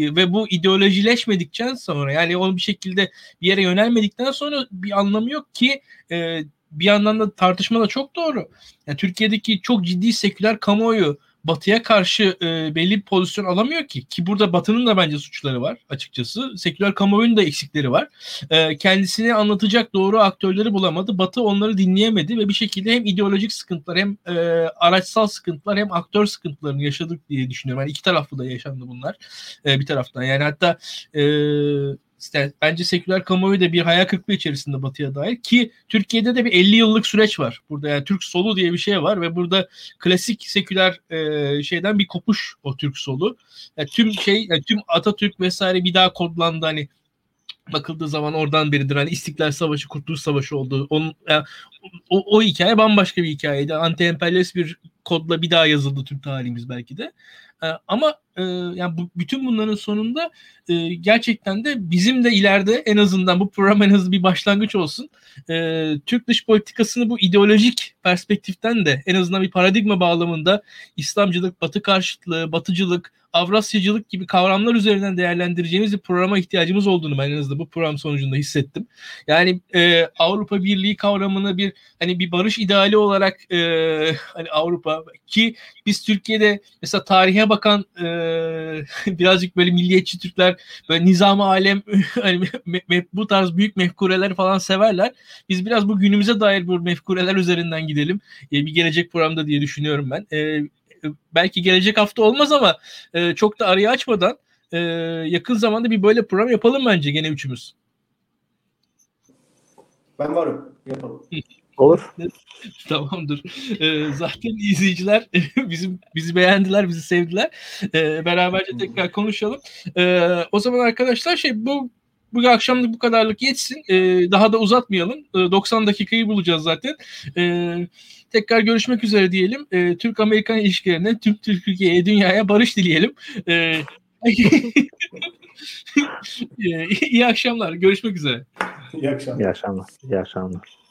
ve bu ideolojileşmedikten sonra yani onu bir şekilde bir yere yönelmedikten sonra bir anlamı yok ki bir yandan da tartışma da çok doğru. Yani Türkiye'deki çok ciddi seküler kamuoyu Batı'ya karşı belli bir pozisyon alamıyor ki. Ki burada Batı'nın da bence suçları var açıkçası. Seküler kamuoyunun da eksikleri var. Kendisini anlatacak doğru aktörleri bulamadı. Batı onları dinleyemedi ve bir şekilde hem ideolojik sıkıntılar hem araçsal sıkıntılar hem aktör sıkıntılarını yaşadık diye düşünüyorum. Yani iki taraflı da yaşandı bunlar bir taraftan. Yani hatta bence seküler kamuoyu da bir hayal kırıklığı içerisinde Batı'ya dair ki Türkiye'de de bir 50 yıllık süreç var. Burada yani Türk solu diye bir şey var ve burada klasik seküler şeyden bir kopuş o Türk solu. Yani tüm Atatürk vesaire bir daha kodlandı hani bakıldığı zaman oradan biridir. Hani İstiklal Savaşı, Kurtuluş Savaşı oldu. O hikaye bambaşka bir hikayeydi. Anti-emperyalist bir kodla bir daha yazıldı tüm tarihimiz belki de. Ama yani bütün bunların sonunda gerçekten de bizim de ileride en azından bu program en hızlı bir başlangıç olsun. Türk dış politikasını bu ideolojik perspektiften de en azından bir paradigma bağlamında İslamcılık, Batı karşıtlığı, Batıcılık, Avrasyacılık gibi kavramlar üzerinden değerlendireceğimiz bir programa ihtiyacımız olduğunu ben en azından bu program sonucunda hissettim. Yani Avrupa Birliği kavramını bir hani bir barış ideali olarak hani Avrupa ki biz Türkiye'de mesela tarihe bakan birazcık böyle milliyetçi Türkler böyle nizam-ı alem hani bu tarz büyük mefkureler falan severler. Biz biraz bu günümüze dair bu mefkureler üzerinden gidelim. Bir gelecek programda diye düşünüyorum ben. Belki gelecek hafta olmaz ama çok da arayı açmadan yakın zamanda bir böyle program yapalım bence gene üçümüz. Ben varım. Yapalım. Olur. Tamamdır. Zaten izleyiciler bizi beğendiler, bizi sevdiler. Beraberce tekrar konuşalım. O zaman arkadaşlar bu akşamlık bu kadarlık yetsin. Daha da uzatmayalım. 90 dakikayı bulacağız zaten. Tekrar görüşmek üzere diyelim. Türk-Amerikan ilişkilerine, Türkiye'ye, dünyaya barış dileyelim. İyi akşamlar. Görüşmek üzere. İyi akşamlar. İyi akşamlar. İyi akşamlar.